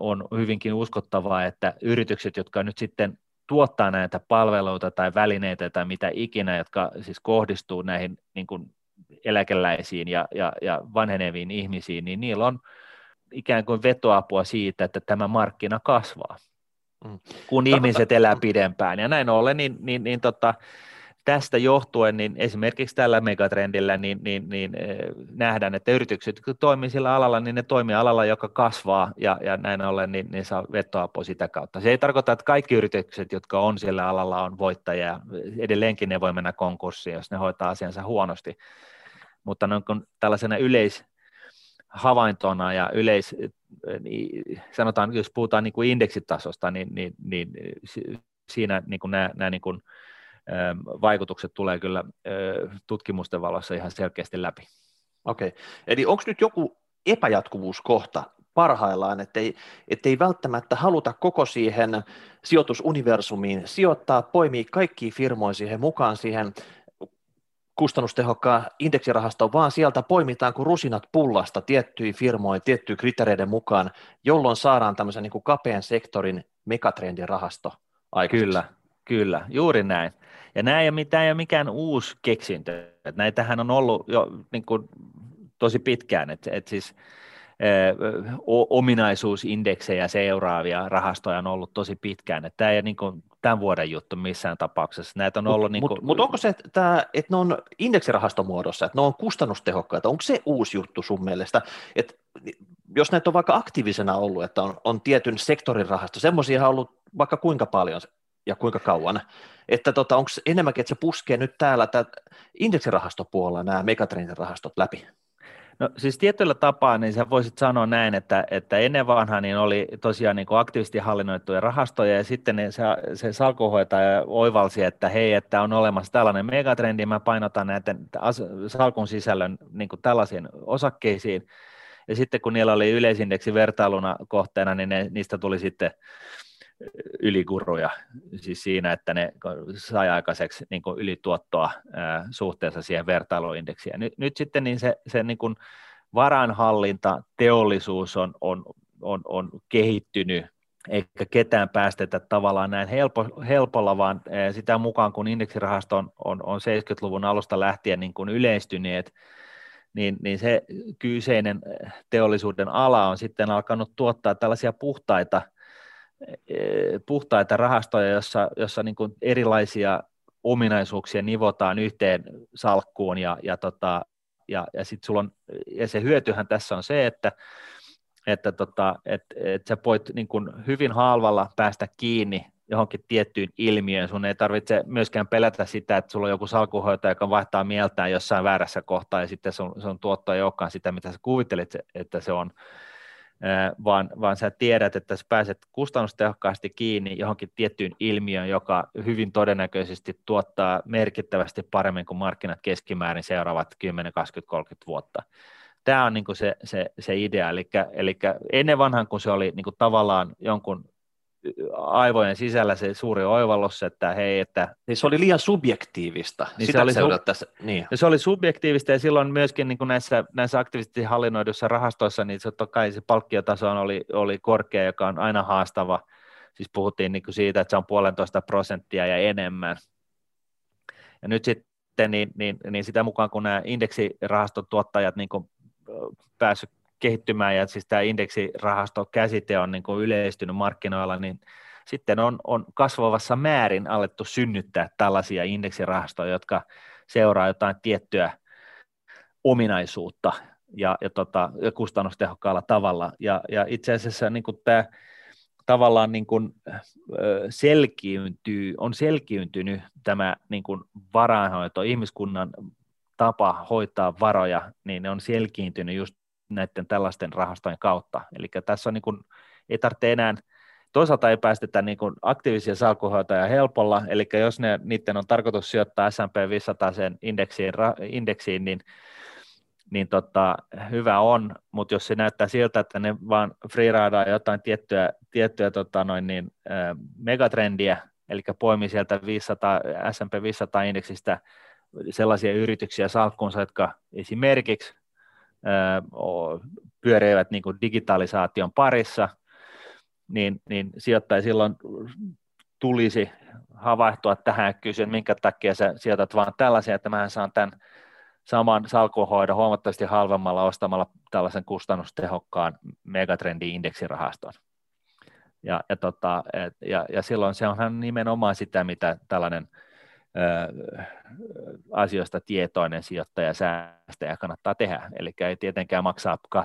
on hyvinkin uskottavaa, että yritykset, jotka nyt sitten tuottaa näitä palveluita tai välineitä tai mitä ikinä, jotka siis kohdistuu näihin niin kuin eläkeläisiin ja vanheneviin ihmisiin, niin niillä on ikään kuin vetoapua siitä, että tämä markkina kasvaa, kun ihmiset elää pidempään. Ja näin ollen, niin tästä johtuen, niin esimerkiksi tällä megatrendillä, niin nähdään, että yritykset, jotka toimii sillä alalla, niin ne toimii alalla, joka kasvaa, ja näin ollen, niin saa vetoapua sitä kautta. Se ei tarkoita, että kaikki yritykset, jotka on sillä alalla, on voittajia. Edelleenkin ne voi mennä konkurssiin, jos ne hoitaa asiansa huonosti. Mutta kun tällaisena havaintona ja sanotaan, jos puhutaan niin kuin indeksitasosta, niin siinä niin kuin nämä niin kuin vaikutukset tulee kyllä tutkimusten valossa ihan selkeästi läpi. Okei. Eli onko nyt joku epäjatkuvuuskohta parhaillaan, ettei välttämättä haluta koko siihen sijoitusuniversumiin sijoittaa, poimii kaikki firmoja siihen mukaan siihen kustannustehokkaan indeksirahaston, vaan sieltä poimitaan kuin rusinat pullasta tiettyjä firmoja, tiettyjä kriteereiden mukaan, jolloin saadaan tämmöisen niin kuin kapean sektorin megatrendirahasto aikaiseksi. Kyllä, juuri näin. Ja tämä ei ole mikään uusi keksintö. Näitähän on ollut jo niin kuin tosi pitkään, että siis ominaisuusindeksejä seuraavia rahastoja on ollut tosi pitkään. Tämä ei ole niin kuin tämän vuoden juttu missään tapauksessa. Näitä on ollut mutta onko se, että ne on indeksirahastomuodossa, että ne on kustannustehokkaita, onko se uusi juttu sun mielestä? Että jos näitä on vaikka aktiivisena ollut, että on tietyn sektorin rahasto, semmoisia on ollut vaikka kuinka paljon ja kuinka kauan, että onko enemmänkin, että se puskee nyt täällä indeksirahastopuolella nämä megatrendirahastot läpi? No siis tietyllä tapaa, niin sä voisit sanoa näin, että ennen vanhaa niin oli tosiaan niin kuin aktiivisesti hallinnoituja rahastoja, ja sitten se salkunhoitaja oivalsi, että hei, että on olemassa tällainen megatrendi, mä painotan näiden salkun sisällön niin kuin tällaisiin osakkeisiin, ja sitten kun niillä oli yleisindeksi vertailuna kohteena, niin niistä tuli sitten yliguruja, siis siinä, että ne sai aikaiseksi niin kuin ylituottoa suhteessa siihen vertailuindeksiin. Nyt sitten niin se niin kuin varainhallinta, teollisuus on kehittynyt, eikä ketään päästetä tavallaan näin helpolla, vaan sitä mukaan, kun indeksirahasto on 70-luvun alusta lähtien niin kuin yleistyneet, niin se kyseinen teollisuuden ala on sitten alkanut tuottaa tällaisia puhtaita rahastoja, jossa niin kuin erilaisia ominaisuuksia nivotaan yhteen salkkuun, ja sit sulla on, ja se hyötyhän tässä on se, että sä voit niin kuin hyvin halvalla päästä kiinni johonkin tiettyyn ilmiöön. Sun ei tarvitse myöskään pelätä sitä, että sulla on joku salkunhoitaja, joka vaihtaa mieltään jossain väärässä kohtaa, ja sitten sun tuotto ei olekaan sitä, mitä sä kuvittelit, että se on. vaan sä tiedät, että sä pääset kustannustehokkaasti kiinni johonkin tiettyyn ilmiöön, joka hyvin todennäköisesti tuottaa merkittävästi paremmin kuin markkinat keskimäärin seuraavat 10, 20, 30 vuotta. Tämä on niin kuin se idea, eli ennen vanhan, kun se oli niin kuin tavallaan jonkun aivojen sisällä se suuri oivallus, että hei, että... Niin se oli liian subjektiivista. Niin se oli subjektiivista, ja silloin myöskin niin kuin näissä aktiivisesti hallinnoiduissa rahastoissa, niin totta kai se palkkiotaso oli korkea, joka on aina haastava. Siis puhuttiin niin kuin siitä, että se on 1,5% ja enemmän. Ja nyt sitten niin sitä mukaan, kun nämä indeksirahaston tuottajat niin kuin päässyt kehittymään, ja siis tämä indeksirahastokäsite on niin kuin yleistynyt markkinoilla, niin sitten on kasvavassa määrin alettu synnyttää tällaisia indeksirahastoja, jotka seuraa jotain tiettyä ominaisuutta ja kustannustehokkaalla tavalla. Ja itse asiassa niin kuin tämä tavallaan niin kuin on selkiytynyt tämä niin kuin varainhoito, ihmiskunnan tapa hoitaa varoja, niin ne on selkiintynyt just näiden tällaisten rahastojen kautta. Eli tässä on niin kuin, ei tarvitse enää, toisaalta ei päästetä niin kuin aktiivisia salkunhoitajia helpolla, eli jos niiden on tarkoitus sijoittaa S&P 500 sen indeksiin, niin hyvä on, mutta jos se näyttää siltä, että ne vaan freeridaa jotain tiettyä megatrendiä, eli poimii sieltä S&P 500 indeksistä sellaisia yrityksiä salkkuunsa, jotka esimerkiksi pyöreivät niin kuin digitalisaation parissa, niin sijoittaja silloin tulisi havahtua tähän ja kysyä, että minkä takia sä sijoitat vaan tällaisia, että mähän saan tämän saman salkunhoidon huomattavasti halvemmalla ostamalla tällaisen kustannustehokkaan megatrendi-indeksirahaston. Ja silloin se onhan nimenomaan sitä, mitä tällainen asioista tietoinen sijoittaja, säästäjä kannattaa tehdä. Eli ei tietenkään maksaa 2%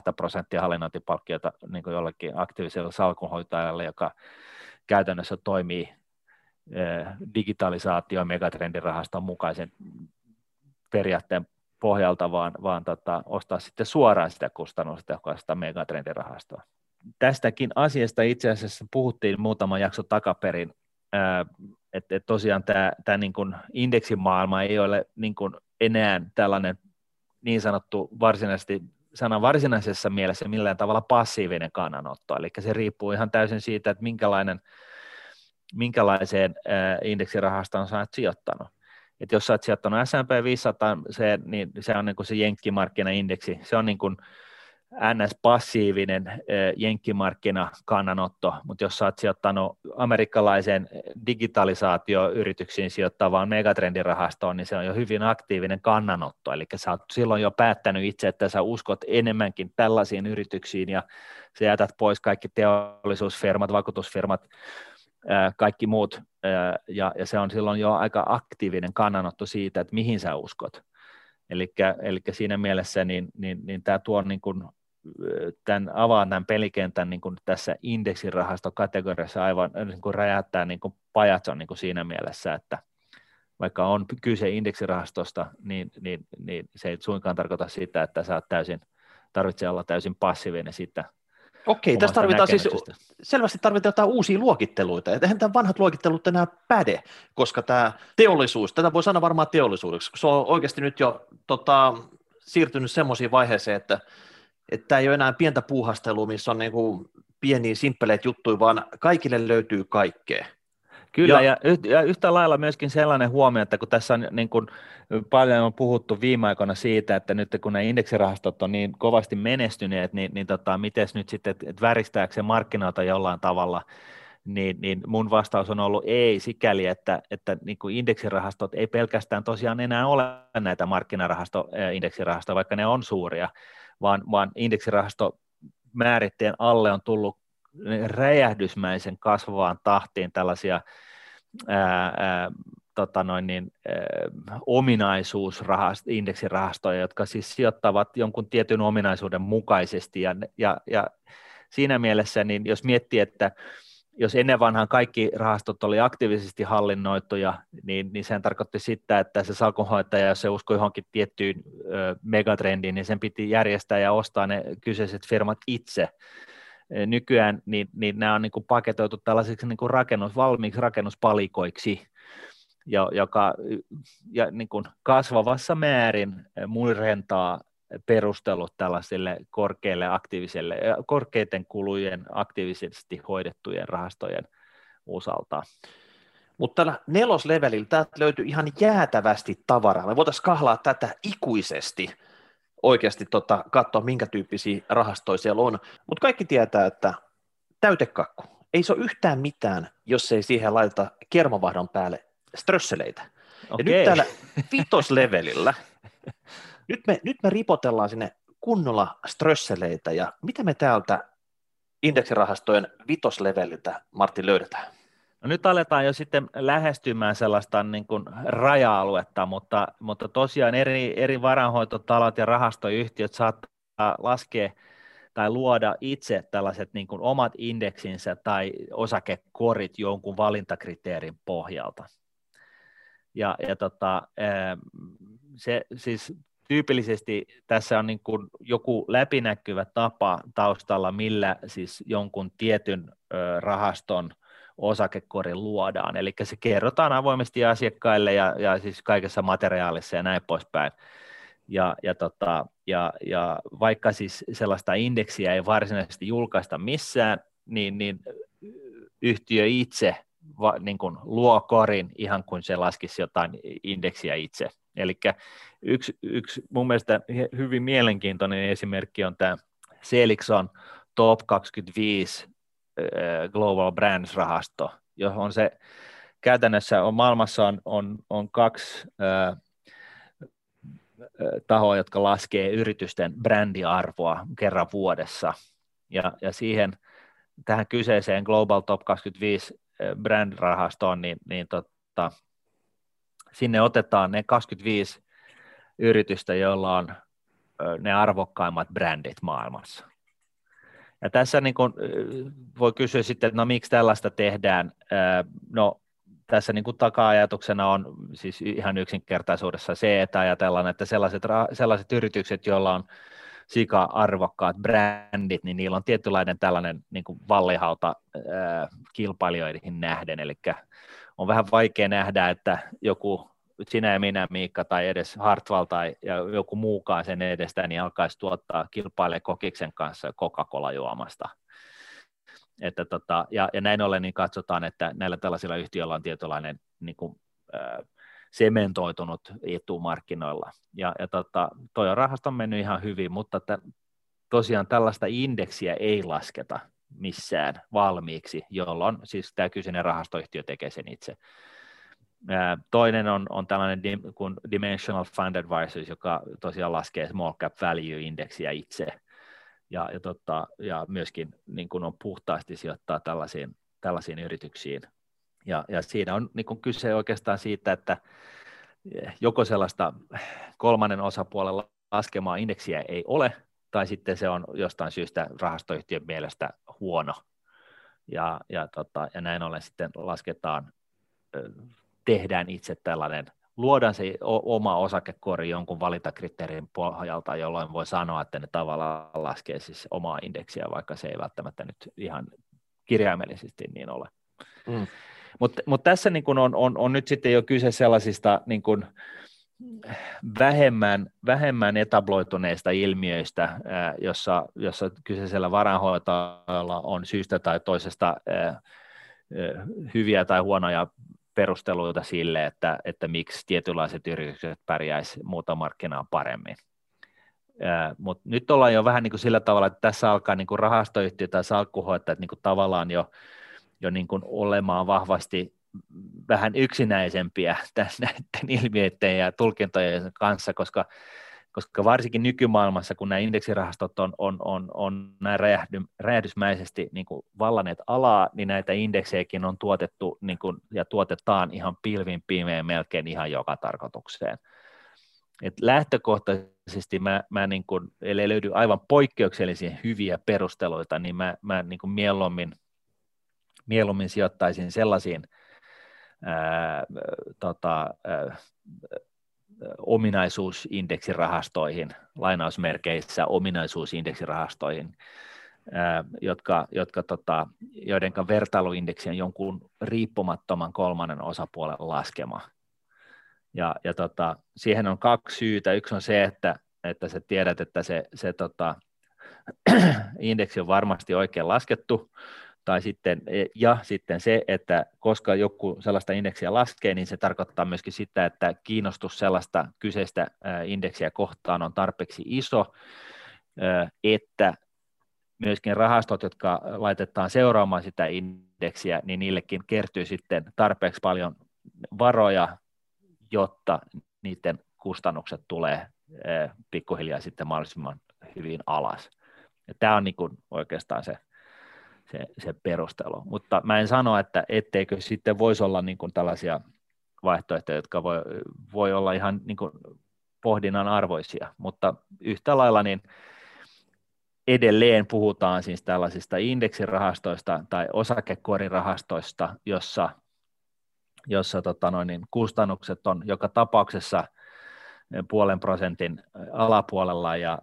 hallinnointipalkkiota niin kuin jollekin aktiiviselle salkunhoitajalle, joka käytännössä toimii digitalisaatio- ja megatrendirahaston mukaisen periaatteen pohjalta, vaan ostaa sitten suoraan sitä kustannustehokasta megatrendirahastoa. Tästäkin asiasta itse asiassa puhuttiin muutama jakso takaperin. Että tosiaan tämä niin kuin indeksimaailma ei ole niin kuin enää tällainen niin sanottu sanan varsinaisessa mielessä millään tavalla passiivinen kannanotto, eli se riippuu ihan täysin siitä, että minkälaiseen indeksirahastoon sä oot sijoittanut. Että jos sä oot sijoittanut S&P 500, niin se on niin kuin se jenkkimarkkinaindeksi, se on niin kuin NS-passiivinen jenkkimarkkinakannanotto, mutta jos sä oot sijoittanut amerikkalaiseen digitalisaatioyrityksiin sijoittavaan megatrendirahastoon, niin se on jo hyvin aktiivinen kannanotto, eli sä oot silloin jo päättänyt itse, että sä uskot enemmänkin tällaisiin yrityksiin, ja sä jätät pois kaikki teollisuusfirmat, vakuutusfirmat, kaikki muut, ja se on silloin jo aika aktiivinen kannanotto siitä, että mihin sä uskot. Eli siinä mielessä niin tämä tuo niin kuin avaa tämän pelikentän niin kuin tässä indeksirahastokategoriassa aivan niin kuin räjähtää niin kuin pajatson niin kuin siinä mielessä, että vaikka on kyse indeksirahastosta, niin se ei suinkaan tarkoita sitä, että sä tarvitsee olla täysin passiivinen sitä. Okei, tässä tarvitaan siis, selvästi tarvitaan jotain uusia luokitteluita, ja eihän tämän vanhat luokittelut enää päde, koska tämä teollisuus, tätä voi sanoa varmaan teollisuudeksi, se on oikeasti nyt jo siirtynyt semmoisiin vaiheeseen, että tämä ei ole enää pientä puuhastelua, missä on niin kuin pieniä simppeleitä juttuja, vaan kaikille löytyy kaikkea. Kyllä, ja yhtä lailla myöskin sellainen huomio, että kun tässä on niin kuin paljon on puhuttu viime aikoina siitä, että nyt kun nämä indeksirahastot on niin kovasti menestyneet, niin miten nyt sitten, että väristääkö se markkinoita jollain tavalla, niin mun vastaus on ollut ei sikäli, että niin kuin indeksirahastot ei pelkästään tosiaan enää ole näitä markkinarahastoindeksirahastoja, vaikka ne on suuria, vaan indeksirahastomääritteen alle on tullut räjähdysmäisen kasvavaan tahtiin tällaisia ominaisuusindeksirahastoja, jotka siis sijoittavat jonkun tietyn ominaisuuden mukaisesti, ja siinä mielessä, niin jos miettii, että jos ennen vanhaan kaikki rahastot oli aktiivisesti hallinnoituja, niin sehän tarkoitti sitä, että se salkunhoitaja, jos se uskoi johonkin tiettyyn megatrendiin, niin sen piti järjestää ja ostaa ne kyseiset firmat itse, nykyään, niin nämä on niin kuin paketoitu tällaisiksi niin kuin valmiiksi rakennuspalikoiksi, joka niin kuin kasvavassa määrin murhentaa perustelut tällaisille korkeiden kulujen aktiivisesti hoidettujen rahastojen osalta. Mutta tällä neloslevelillä täältä löytyy ihan jäätävästi tavaraa. Me voitaisiin kahlaa tätä ikuisesti, oikeasti katsoa, minkä tyyppisiä rahastoja siellä on. Mutta kaikki tietää, että täytekakku. Ei se ole yhtään mitään, jos ei siihen laiteta kermavahdon päälle strösseleitä. Okay. Ja nyt täällä vitoslevelillä, nyt me ripotellaan sinne kunnolla strösseleitä. Ja mitä me täältä indeksirahastojen vitosleveliltä, Martin, löydetään? No nyt aletaan jo sitten lähestymään sellaista niin kuin raja-aluetta, mutta tosiaan eri varainhoitotalot ja rahastoyhtiöt saattaa laskea tai luoda itse tällaiset niin kuin omat indeksinsä tai osakekorit jonkun valintakriteerin pohjalta. Se siis tyypillisesti tässä on niin kuin joku läpinäkyvä tapa taustalla, millä siis jonkun tietyn rahaston osakekori luodaan, eli se kerrotaan avoimesti asiakkaille ja siis kaikessa materiaalissa ja näin poispäin. Ja vaikka siis sellaista indeksiä ei varsinaisesti julkaista missään, niin yhtiö itse niin kuin luo korin ihan kuin se laskisi jotain indeksiä itse. Eli yksi mun mielestä hyvin mielenkiintoinen esimerkki on tämä Seligson Top 25 Global Brands-rahasto, johon se käytännössä on maailmassa on kaksi tahoa, jotka laskee yritysten brändiarvoa kerran vuodessa, ja siihen tähän kyseiseen Global Top 25 brand-rahastoon, niin sinne otetaan ne 25 yritystä, joilla on ne arvokkaimmat brändit maailmassa. Ja tässä niin kuin voi kysyä sitten, että no miksi tällaista tehdään. No tässä niin kuin taka-ajatuksena on siis ihan yksinkertaisuudessa se, että ajatellaan, että sellaiset yritykset, joilla on sika-arvokkaat brändit, niin niillä on tietynlainen tällainen niin kuin vallihauta kilpailijoihin nähden. Eli on vähän vaikea nähdä, että joku sinä ja minä, Miikka, tai edes Hartwall tai joku muukaan sen edestä, niin alkaisi tuottaa kilpailemaan Kokiksen kanssa Coca-Cola-juomasta. Että ja näin ollen niin katsotaan, että näillä tällaisilla yhtiöillä on tietynlainen niin kuin, sementoitunut etumarkkinoilla. Toi rahasto on mennyt ihan hyvin, mutta tosiaan tällaista indeksiä ei lasketa missään valmiiksi, jolloin siis tämä kyseinen rahastoyhtiö tekee sen itse. Toinen on tällainen kuin Dimensional Fund Advisors, joka tosiaan laskee small cap value-indeksiä itse ja myöskin niin kuin on puhtaasti sijoittaa tällaisiin yrityksiin. Ja siinä on niin kuin kyse oikeastaan siitä, että joko sellaista kolmannen osapuolen laskemaa indeksiä ei ole, tai sitten se on jostain syystä rahastoyhtiön mielestä huono. Ja näin ollen sitten lasketaan, tehdään itse tällainen, luodaan se oma osakekori jonkun valintakriteerin pohjalta, jolloin voi sanoa, että ne tavallaan laskee siis omaa indeksiä, vaikka se ei välttämättä nyt ihan kirjaimellisesti niin ole. Mm. Mutta tässä niin kun on nyt sitten jo kyse sellaisista niin kun vähemmän etabloituneista ilmiöistä, jossa kyseisellä varainhoitajalla on syystä tai toisesta hyviä tai huonoja perusteluita sille, että miksi tietynlaiset yritykset pärjäisi muuta markkinaa paremmin. Mutta nyt ollaan jo vähän niin kuin sillä tavalla, että tässä alkaa niin kuin rahastoyhtiö tai salkkuhoitajat niin kuin tavallaan jo niin kuin olemaan vahvasti vähän yksinäisempiä näiden ilmiöiden ja tulkintojen kanssa, koska varsinkin nykymaailmassa, kun nämä indeksirahastot on näin räjähdysmäisesti niin kuin vallanneet alaa, niin näitä indeksejäkin on tuotettu niin kuin, ja tuotetaan ihan pilvin pimeän melkein ihan joka tarkoitukseen. Et lähtökohtaisesti mä niin kuin, ellei löydy aivan poikkeuksellisia hyviä perusteluita, niin mä niin kuin mieluummin sijoittaisin sellaisiin ominaisuusindeksirahastoihin, lainausmerkeissä ominaisuusindeksirahastoihin, joiden vertailuindeksi on jonkun riippumattoman kolmannen osapuolen laskema. Siihen on kaksi syytä. Yksi on se, että sä tiedät, että se indeksi on varmasti oikein laskettu, ja sitten se, että koska joku sellaista indeksiä laskee, niin se tarkoittaa myöskin sitä, että kiinnostus sellaista kyseistä indeksiä kohtaan on tarpeeksi iso, että myöskin rahastot, jotka laitetaan seuraamaan sitä indeksiä, niin niillekin kertyy sitten tarpeeksi paljon varoja, jotta niiden kustannukset tulee pikkuhiljaa sitten mahdollisimman hyvin alas. Ja tämä on niin kuin oikeastaan se perustelu. Mutta mä en sano, että etteikö sitten voisi olla niin kuin tällaisia vaihtoehtoja, jotka voi olla ihan niin kuin pohdinnan arvoisia, mutta yhtä lailla niin edelleen puhutaan siis tällaisista indeksirahastoista tai osakekorirahastoista, jossa kustannukset on joka tapauksessa 0,5% alapuolella ja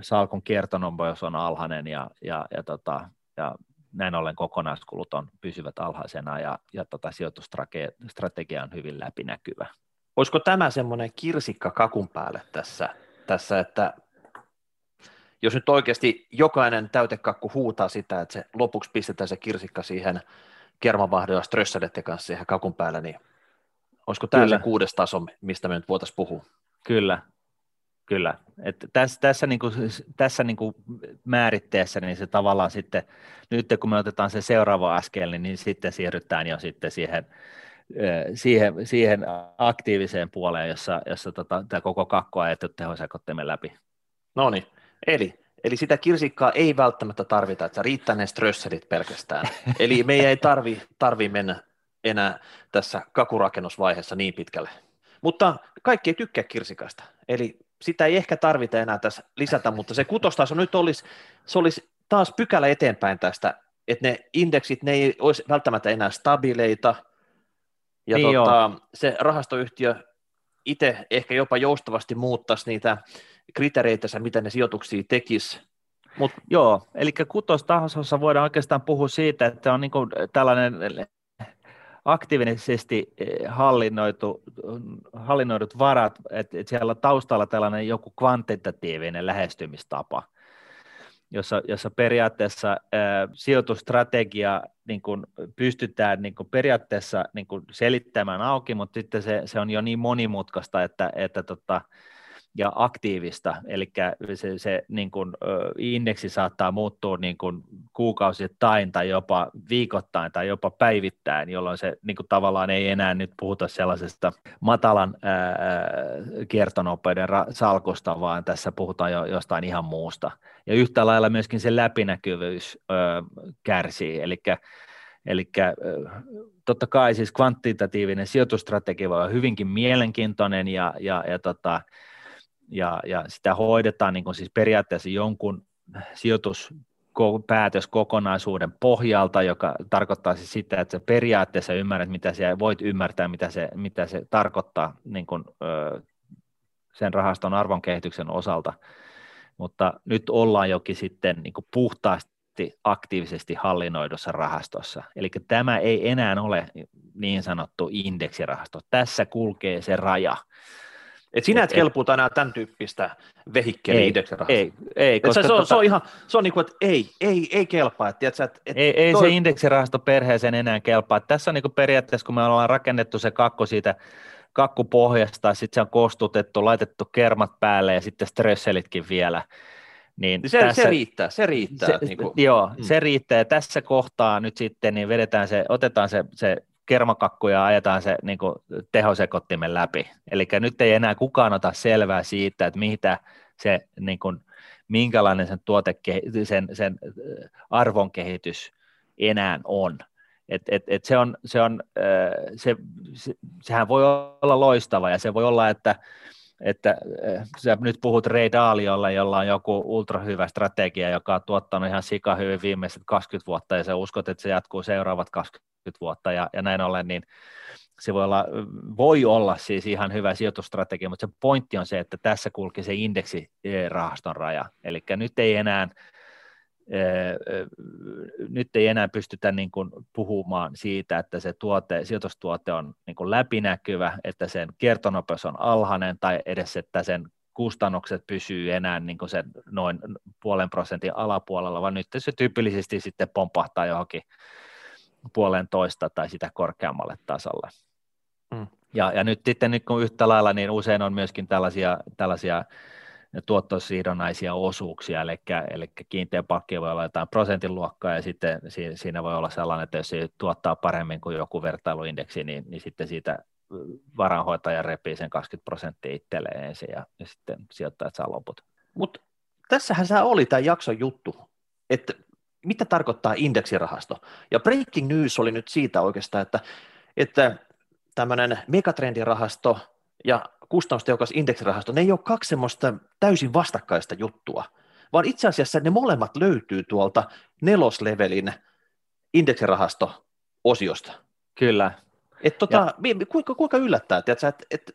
salkun kiertonopeus on alhainen ja näin ollen kokonaiskulut on pysyvät alhaisena ja sijoitusstrategia on hyvin läpinäkyvä. Olisiko tämä semmoinen kirsikka kakun päälle tässä, että jos nyt oikeasti jokainen täytekakku huutaa sitä, että se lopuksi pistetään se kirsikka siihen kermavahdella strössädetten kanssa siihen kakun päälle, niin olisiko tämä se 6. taso, mistä me nyt voitaisiin puhua? Kyllä. Että tässä määritteessä niin se tavallaan sitten, nyt kun me otetaan se seuraava askel, niin sitten siirrytään jo sitten siihen aktiiviseen puoleen, jossa tämä koko kakko ajettu tehosekottimen läpi. No niin. Eli sitä kirsikkaa ei välttämättä tarvita, että riittää ne strösselit pelkästään. Eli meidän ei tarvi mennä enää tässä kakurakennusvaiheessa niin pitkälle. Mutta kaikki ei tykkää kirsikasta, eli sitä ei ehkä tarvita enää tässä lisätä, mutta se kutostaso nyt olisi taas pykälä eteenpäin tästä, että ne indeksit, ne ei olisi välttämättä enää stabiileita, ja niin se rahastoyhtiö itse ehkä jopa joustavasti muuttaisi niitä kriteereitänsä, mitä ne sijoituksia tekisi. Joo, eli kutostasossa voidaan oikeastaan puhua siitä, että on niin kuin tällainen aktiivisesti hallinnoidut varat, että siellä on taustalla tällainen joku kvantitatiivinen lähestymistapa, jossa periaatteessa sijoitusstrategia niin kun pystytään niin kun periaatteessa niin kun selittämään auki, mutta sitten se on jo niin monimutkaista että ja aktiivista, eli se niin kun, indeksi saattaa muuttua niin kun kuukausittain tai jopa viikoittain tai jopa päivittäin, jolloin se niin kun tavallaan ei enää nyt puhuta sellaisesta matalan kiertonopeuden salkusta, vaan tässä puhutaan jo jostain ihan muusta. Ja yhtä lailla myöskin se läpinäkyvyys kärsii, eli totta kai siis kvantitatiivinen sijoitusstrategia voi olla hyvinkin mielenkiintoinen ja sitä hoidetaan niin kuin siis periaatteessa jonkun sijoituspäätöskokonaisuuden pohjalta, joka tarkoittaa siis sitä, että sä periaatteessa ymmärrät, mitä sä voit ymmärtää, mitä se tarkoittaa niin kuin, sen rahaston arvonkehityksen osalta, mutta nyt ollaan jokin sitten niin kuin puhtaasti aktiivisesti hallinnoidussa rahastossa, eli tämä ei enää ole niin sanottu indeksirahasto, tässä kulkee se raja. Et sinä et kelpuuta enää tämän tyyppistä vehikkeliä indeksirahastoa. Ei, koska se on niin kuin, että ei kelpaa. Se indeksirahasto perheeseen enää kelpaa. Tässä on niin kuin periaatteessa, kun me ollaan rakennettu se kakku siitä kakkupohjasta, sitten se on kostutettu, laitettu kermat päälle ja sitten strösselitkin vielä. Niin se riittää. Se riittää. Ja tässä kohtaa nyt sitten niin otetaan se kermakakku ja ajetaan se niin kuin tehosekottimen läpi. Eli nyt ei enää kukaan ota selvää siitä, että mitä se, niin kuin, minkälainen sen arvonkehitys enää on. Sehän voi olla loistava ja se voi olla, että sä nyt puhut Ray Daliolle, jolla on joku ultrahyvä strategia, joka on tuottanut ihan sikahyvin viimeiset 20 vuotta, ja sä uskot, että se jatkuu seuraavat 20 vuotta, ja näin ollen, niin se voi olla siis ihan hyvä sijoitusstrategia, mutta se pointti on se, että tässä kulki se indeksirahaston raja, eli nyt ei enää pystytä niin kuin puhumaan siitä, että se sijoitustuote on niin kuin läpinäkyvä, että sen kiertonopeus on alhainen tai edes, että sen kustannukset pysyy enää niin kuin sen noin 0,5% alapuolella, vaan nyt se tyypillisesti sitten pompahtaa johonkin 1,5 tai sitä korkeammalle tasolle. Mm. Ja nyt sitten nyt kun yhtä lailla, niin usein on myöskin tällaisia tuottosidonnaisia osuuksia, eli kiinteä palkki voi olla jotain prosentin luokkaa, ja sitten siinä voi olla sellainen, että jos se tuottaa paremmin kuin joku vertailuindeksi, niin sitten siitä varanhoitaja repii sen 20% itselleen ensin, ja sitten sijoittajat saa loput. Mutta tässähän sä oli tämän jakson juttu, että mitä tarkoittaa indeksirahasto, ja breaking news oli nyt siitä oikeastaan, että tämmöinen megatrendirahasto ja kustannustehokas indeksirahasto, ne ei ole kaksi semmoista täysin vastakkaista juttua, vaan itse asiassa ne molemmat löytyy tuolta 4-levelin indeksirahasto-osiosta. Kyllä. Kuinka yllättää, että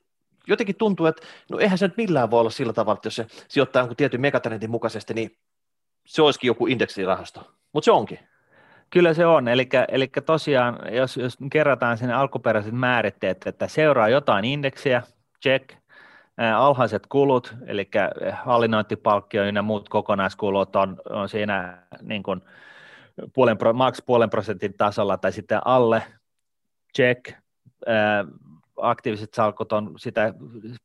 jotenkin tuntuu, että no eihän se nyt millään voi olla sillä tavalla, että jos se sijoittaa jonkun tietyn megatrendin mukaisesti, niin se olisikin joku indeksirahasto, mutta se onkin. Kyllä se on, eli tosiaan, jos kerrataan sinne alkuperäiset määritteet, että seuraa jotain indeksiä, check, alhaiset kulut, eli hallinnointipalkkio ja muut kokonaiskulut on siinä niin kuin maks 0,5% tasolla tai sitten alle, check, aktiiviset salkut on sitä 0,5%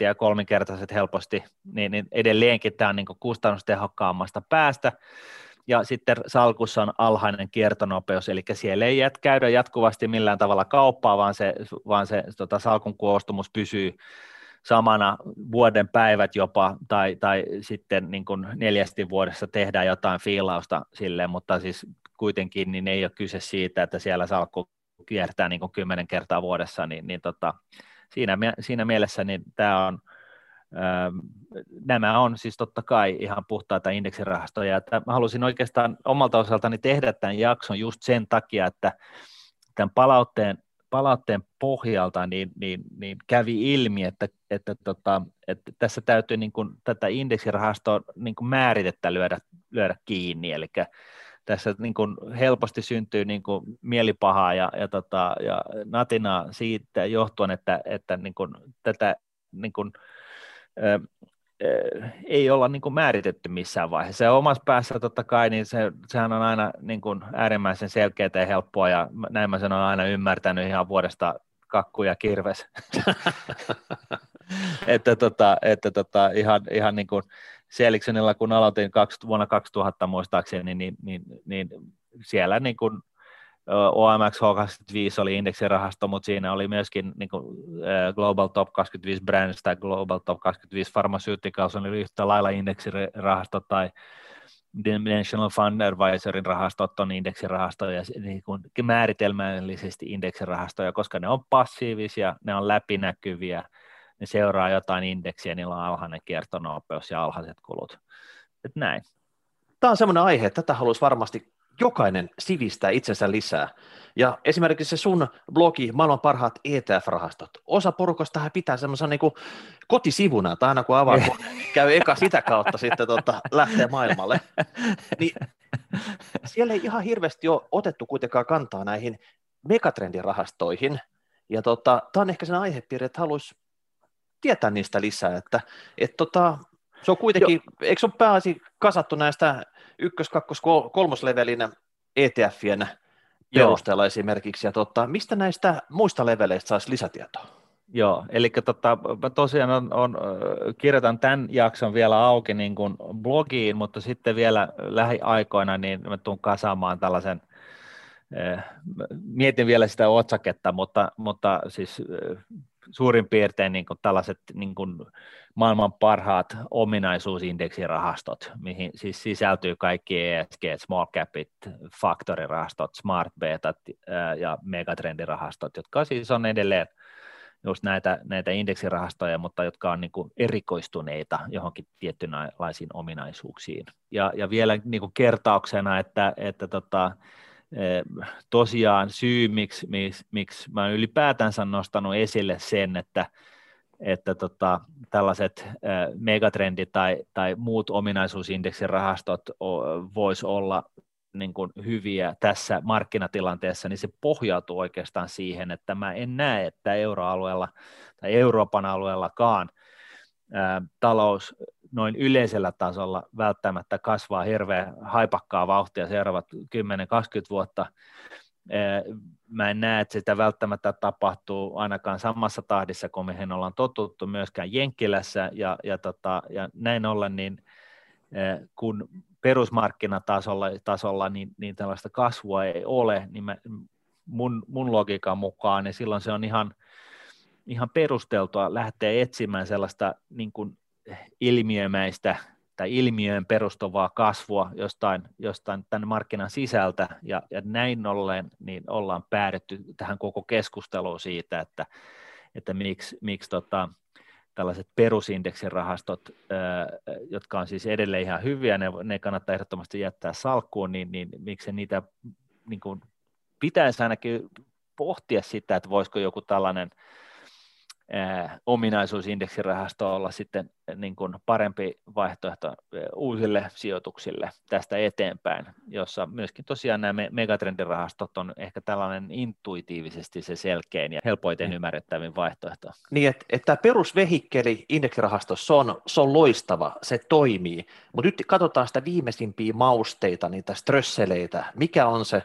ja kolminkertaiset helposti, niin edelleenkin tämä on niin kuin kustannustehokkaammasta päästä, ja sitten salkussa on alhainen kiertonopeus, eli siellä ei käydä jatkuvasti millään tavalla kauppaa, vaan se salkun koostumus pysyy samana vuoden päivät jopa, tai sitten niin kuin 4 vuodessa tehdään jotain fiilausta sille, mutta siis kuitenkin niin ei ole kyse siitä, että siellä salkku kiertää niin kuin 10 kertaa vuodessa, niin siinä mielessä niin tämä on, nämä on siis totta kai ihan puhtaita indeksirahastoja. Että mä halusin oikeastaan omalta osaltani tehdä tämän jakson just sen takia, että tämän palautteen pohjalta niin kävi ilmi, että tässä täytyy niin kuin tätä indeksirahastoa niin kuin määritettä lyödä kiinni, eli tässä niin kuin helposti syntyy niin kuin mielipahaa ja natinaa siitä johtuen, että niin kuin tätä niin kuin ei olla niin kuin määritetty missään vaiheessa. Ja omassa päässä totta kai, niin sehän on aina niin kuin äärimmäisen selkeää ja helppoa, ja näin mä sen olen aina ymmärtänyt ihan vuodesta kakku ja kirves. että ihan niin kuin Seligssonilla, kun aloitin vuonna 2000 muistaakseni, niin siellä niin kuin OMX H25 oli indeksirahasto, mutta siinä oli myöskin niin kuin Global Top 25 Brands tai Global Top 25 Pharmaceuticals oli yhtä lailla indeksirahasto, tai Dimensional Fund Advisorin rahastot on indeksirahastoja, niin kuin määritelmällisesti indeksirahastoja, koska ne on passiivisia, ne on läpinäkyviä, ne seuraa jotain indeksiä, niillä on alhainen kiertonopeus ja alhaiset kulut. Et näin. Tämä on semmoinen aihe, että tätä haluaisi varmasti jokainen sivistää itsensä lisää. Ja esimerkiksi se sun blogi, maailman parhaat ETF-rahastot, osa porukastahan pitää semmoisen niin kuin kotisivuna, tai aina kun avaa, kun käy eka sitä kautta sitten lähtee maailmalle. Niin siellä ei ihan hirveästi ole otettu kuitenkaan kantaa näihin megatrendirahastoihin. Ja tämä on ehkä sen aihepiiri, että haluaisi tietää niistä lisää, että se on kuitenkin, eikö se ole pääasi kasattu näistä ykkös-, kakkos-, kolmoslevelin ETF-ien perusteella esimerkiksi, ja mistä näistä muista leveleistä saisi lisätietoa? Joo, eli mä tosiaan kirjoitan tämän jakson vielä auki niin kuin blogiin, mutta sitten vielä lähiaikoina niin mä tuun kasaamaan tällaisen, mietin vielä sitä otsaketta, mutta siis suurin piirtein niin kuin tällaiset niin kuin maailman parhaat ominaisuusindeksirahastot, mihin siis sisältyy kaikki ESG, small capit, factorirahastot, smart betat ja megatrendirahastot, jotka siis on edelleen just näitä indeksirahastoja, mutta jotka on niin kuin erikoistuneita johonkin tiettynlaisiin ominaisuuksiin. Ja vielä niin kuin kertauksena, että tosiaan syy, miksi mä ylipäätänsä nostanut esille sen, että tällaiset megatrendit tai muut ominaisuusindeksin rahastot voisi olla niin kuin hyviä tässä markkinatilanteessa, niin se pohjautuu oikeastaan siihen, että mä en näe, että euroalueella tai Euroopan alueellakaan talous noin yleisellä tasolla välttämättä kasvaa hirveän haipakkaa vauhtia seuraavat 10-20 vuotta. Mä en näe, että sitä välttämättä tapahtuu ainakaan samassa tahdissa kuin mihin ollaan totuttu myöskään Jenkkilässä ja näin ollen, niin kun perusmarkkinatasolla niin tällaista kasvua ei ole, niin mun logiikan mukaan, niin silloin se on ihan perusteltua lähteä etsimään sellaista niin kuin ilmiömäistä tai ilmiöön perustuvaa kasvua jostain tämän markkinan sisältä, ja näin ollen niin ollaan päädytty tähän koko keskusteluun siitä, että miksi tällaiset perusindeksirahastot, jotka on siis edelleen ihan hyviä, ne kannattaa ehdottomasti jättää salkkuun, niin miksi niitä niin kuin pitäisi ainakin pohtia sitä, että voisiko joku tällainen ominaisuusindeksirahasto olla sitten niin kuin parempi vaihtoehto uusille sijoituksille tästä eteenpäin, jossa myöskin tosiaan nämä megatrendirahastot on ehkä tällainen intuitiivisesti se selkein ja helpoiten ymmärrettävin vaihtoehto. Niin, että tämä perusvehikkeli indeksirahastossa se on loistava, se toimii, mutta nyt katsotaan sitä viimeisimpiä mausteita, niitä strösseleitä, mikä on se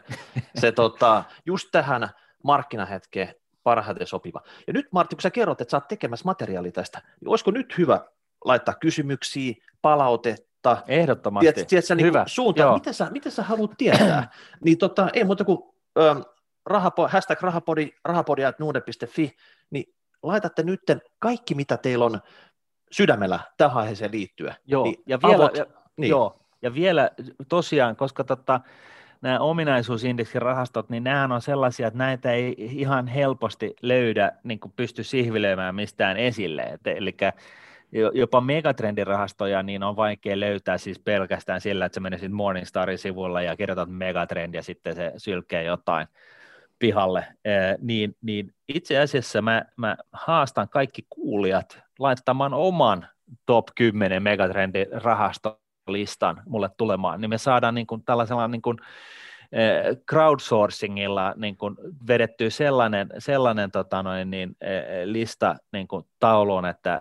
just tähän markkinahetkeen parhaiten sopiva. Ja nyt Martin, kun sä kerrot, että sä oot tekemässä materiaalia tästä, niin olisiko nyt hyvä laittaa kysymyksiä, palautetta? Ehdottomasti. Tiedätkö, niin hyvä. Suuntaan, mitä sä haluat tietää? Niin ei muuta kuin #rahapodi@nuude.fi, niin laitatte nyt kaikki, mitä teillä on sydämellä tähän aiheeseen liittyen. Joo, niin ja vielä tosiaan, koska nämä ominaisuusindeksin rahastot, niin nämähän on sellaisia, että näitä ei ihan helposti löydä, niin kuin pysty sihvilöimään mistään esille. Eli jopa megatrendirahastoja niin on vaikea löytää siis pelkästään sillä, että sä menisit Morningstarin sivulla ja kirjoitat megatrend ja sitten se sylkee jotain pihalle. Niin itse asiassa mä haastan kaikki kuulijat laittamaan oman top 10 megatrendirahaston listan mulle tulemaan, niin me saadaan niin kuin tällaisella niin kuin crowdsourcingilla niin kuin vedettyä sellainen lista niin kuin tauluun, että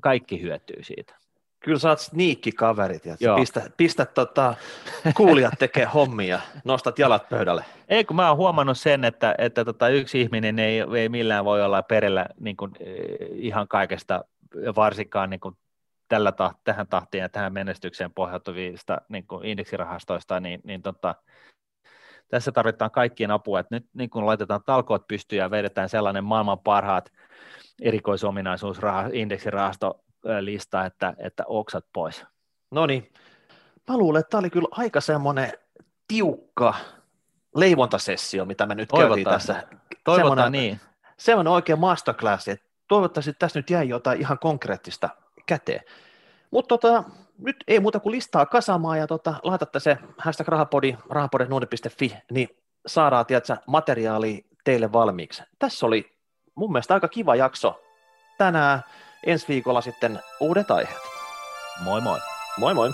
kaikki hyötyy siitä. Kyllä sä oot sniikkikaverit, ja pistät kuulijat tekee hommia, nostat jalat pöydälle. Ei, kun mä oon huomannut sen, että yksi ihminen ei millään voi olla perillä niin kuin ihan kaikesta, varsinkaan niin kuin tähän tahtiin ja tähän menestykseen pohjautuvista niin kuin indeksirahastoista, niin tässä tarvitaan kaikkien apua, että nyt niin kun laitetaan talkoot pystyyn ja vedetään sellainen maailman parhaat erikoisominaisuusindeksinrahastolista, että oksat pois. No niin, mä luulen, että tämä oli kyllä aika semmoinen tiukka leivontasessio, mitä me nyt käytiin tässä. Toivotaan niin. Semmoinen oikea masterclass, että toivottavasti tässä nyt jäi jotain ihan konkreettista käteen. Mutta nyt ei muuta kuin listaa kasaamaan ja laitatte se #rahapodi@nuude.fi, niin saadaan materiaalia teille valmiiksi. Tässä oli mun mielestä aika kiva jakso tänään. Ensi viikolla sitten uudet aiheet. Moi moi. Moi moi.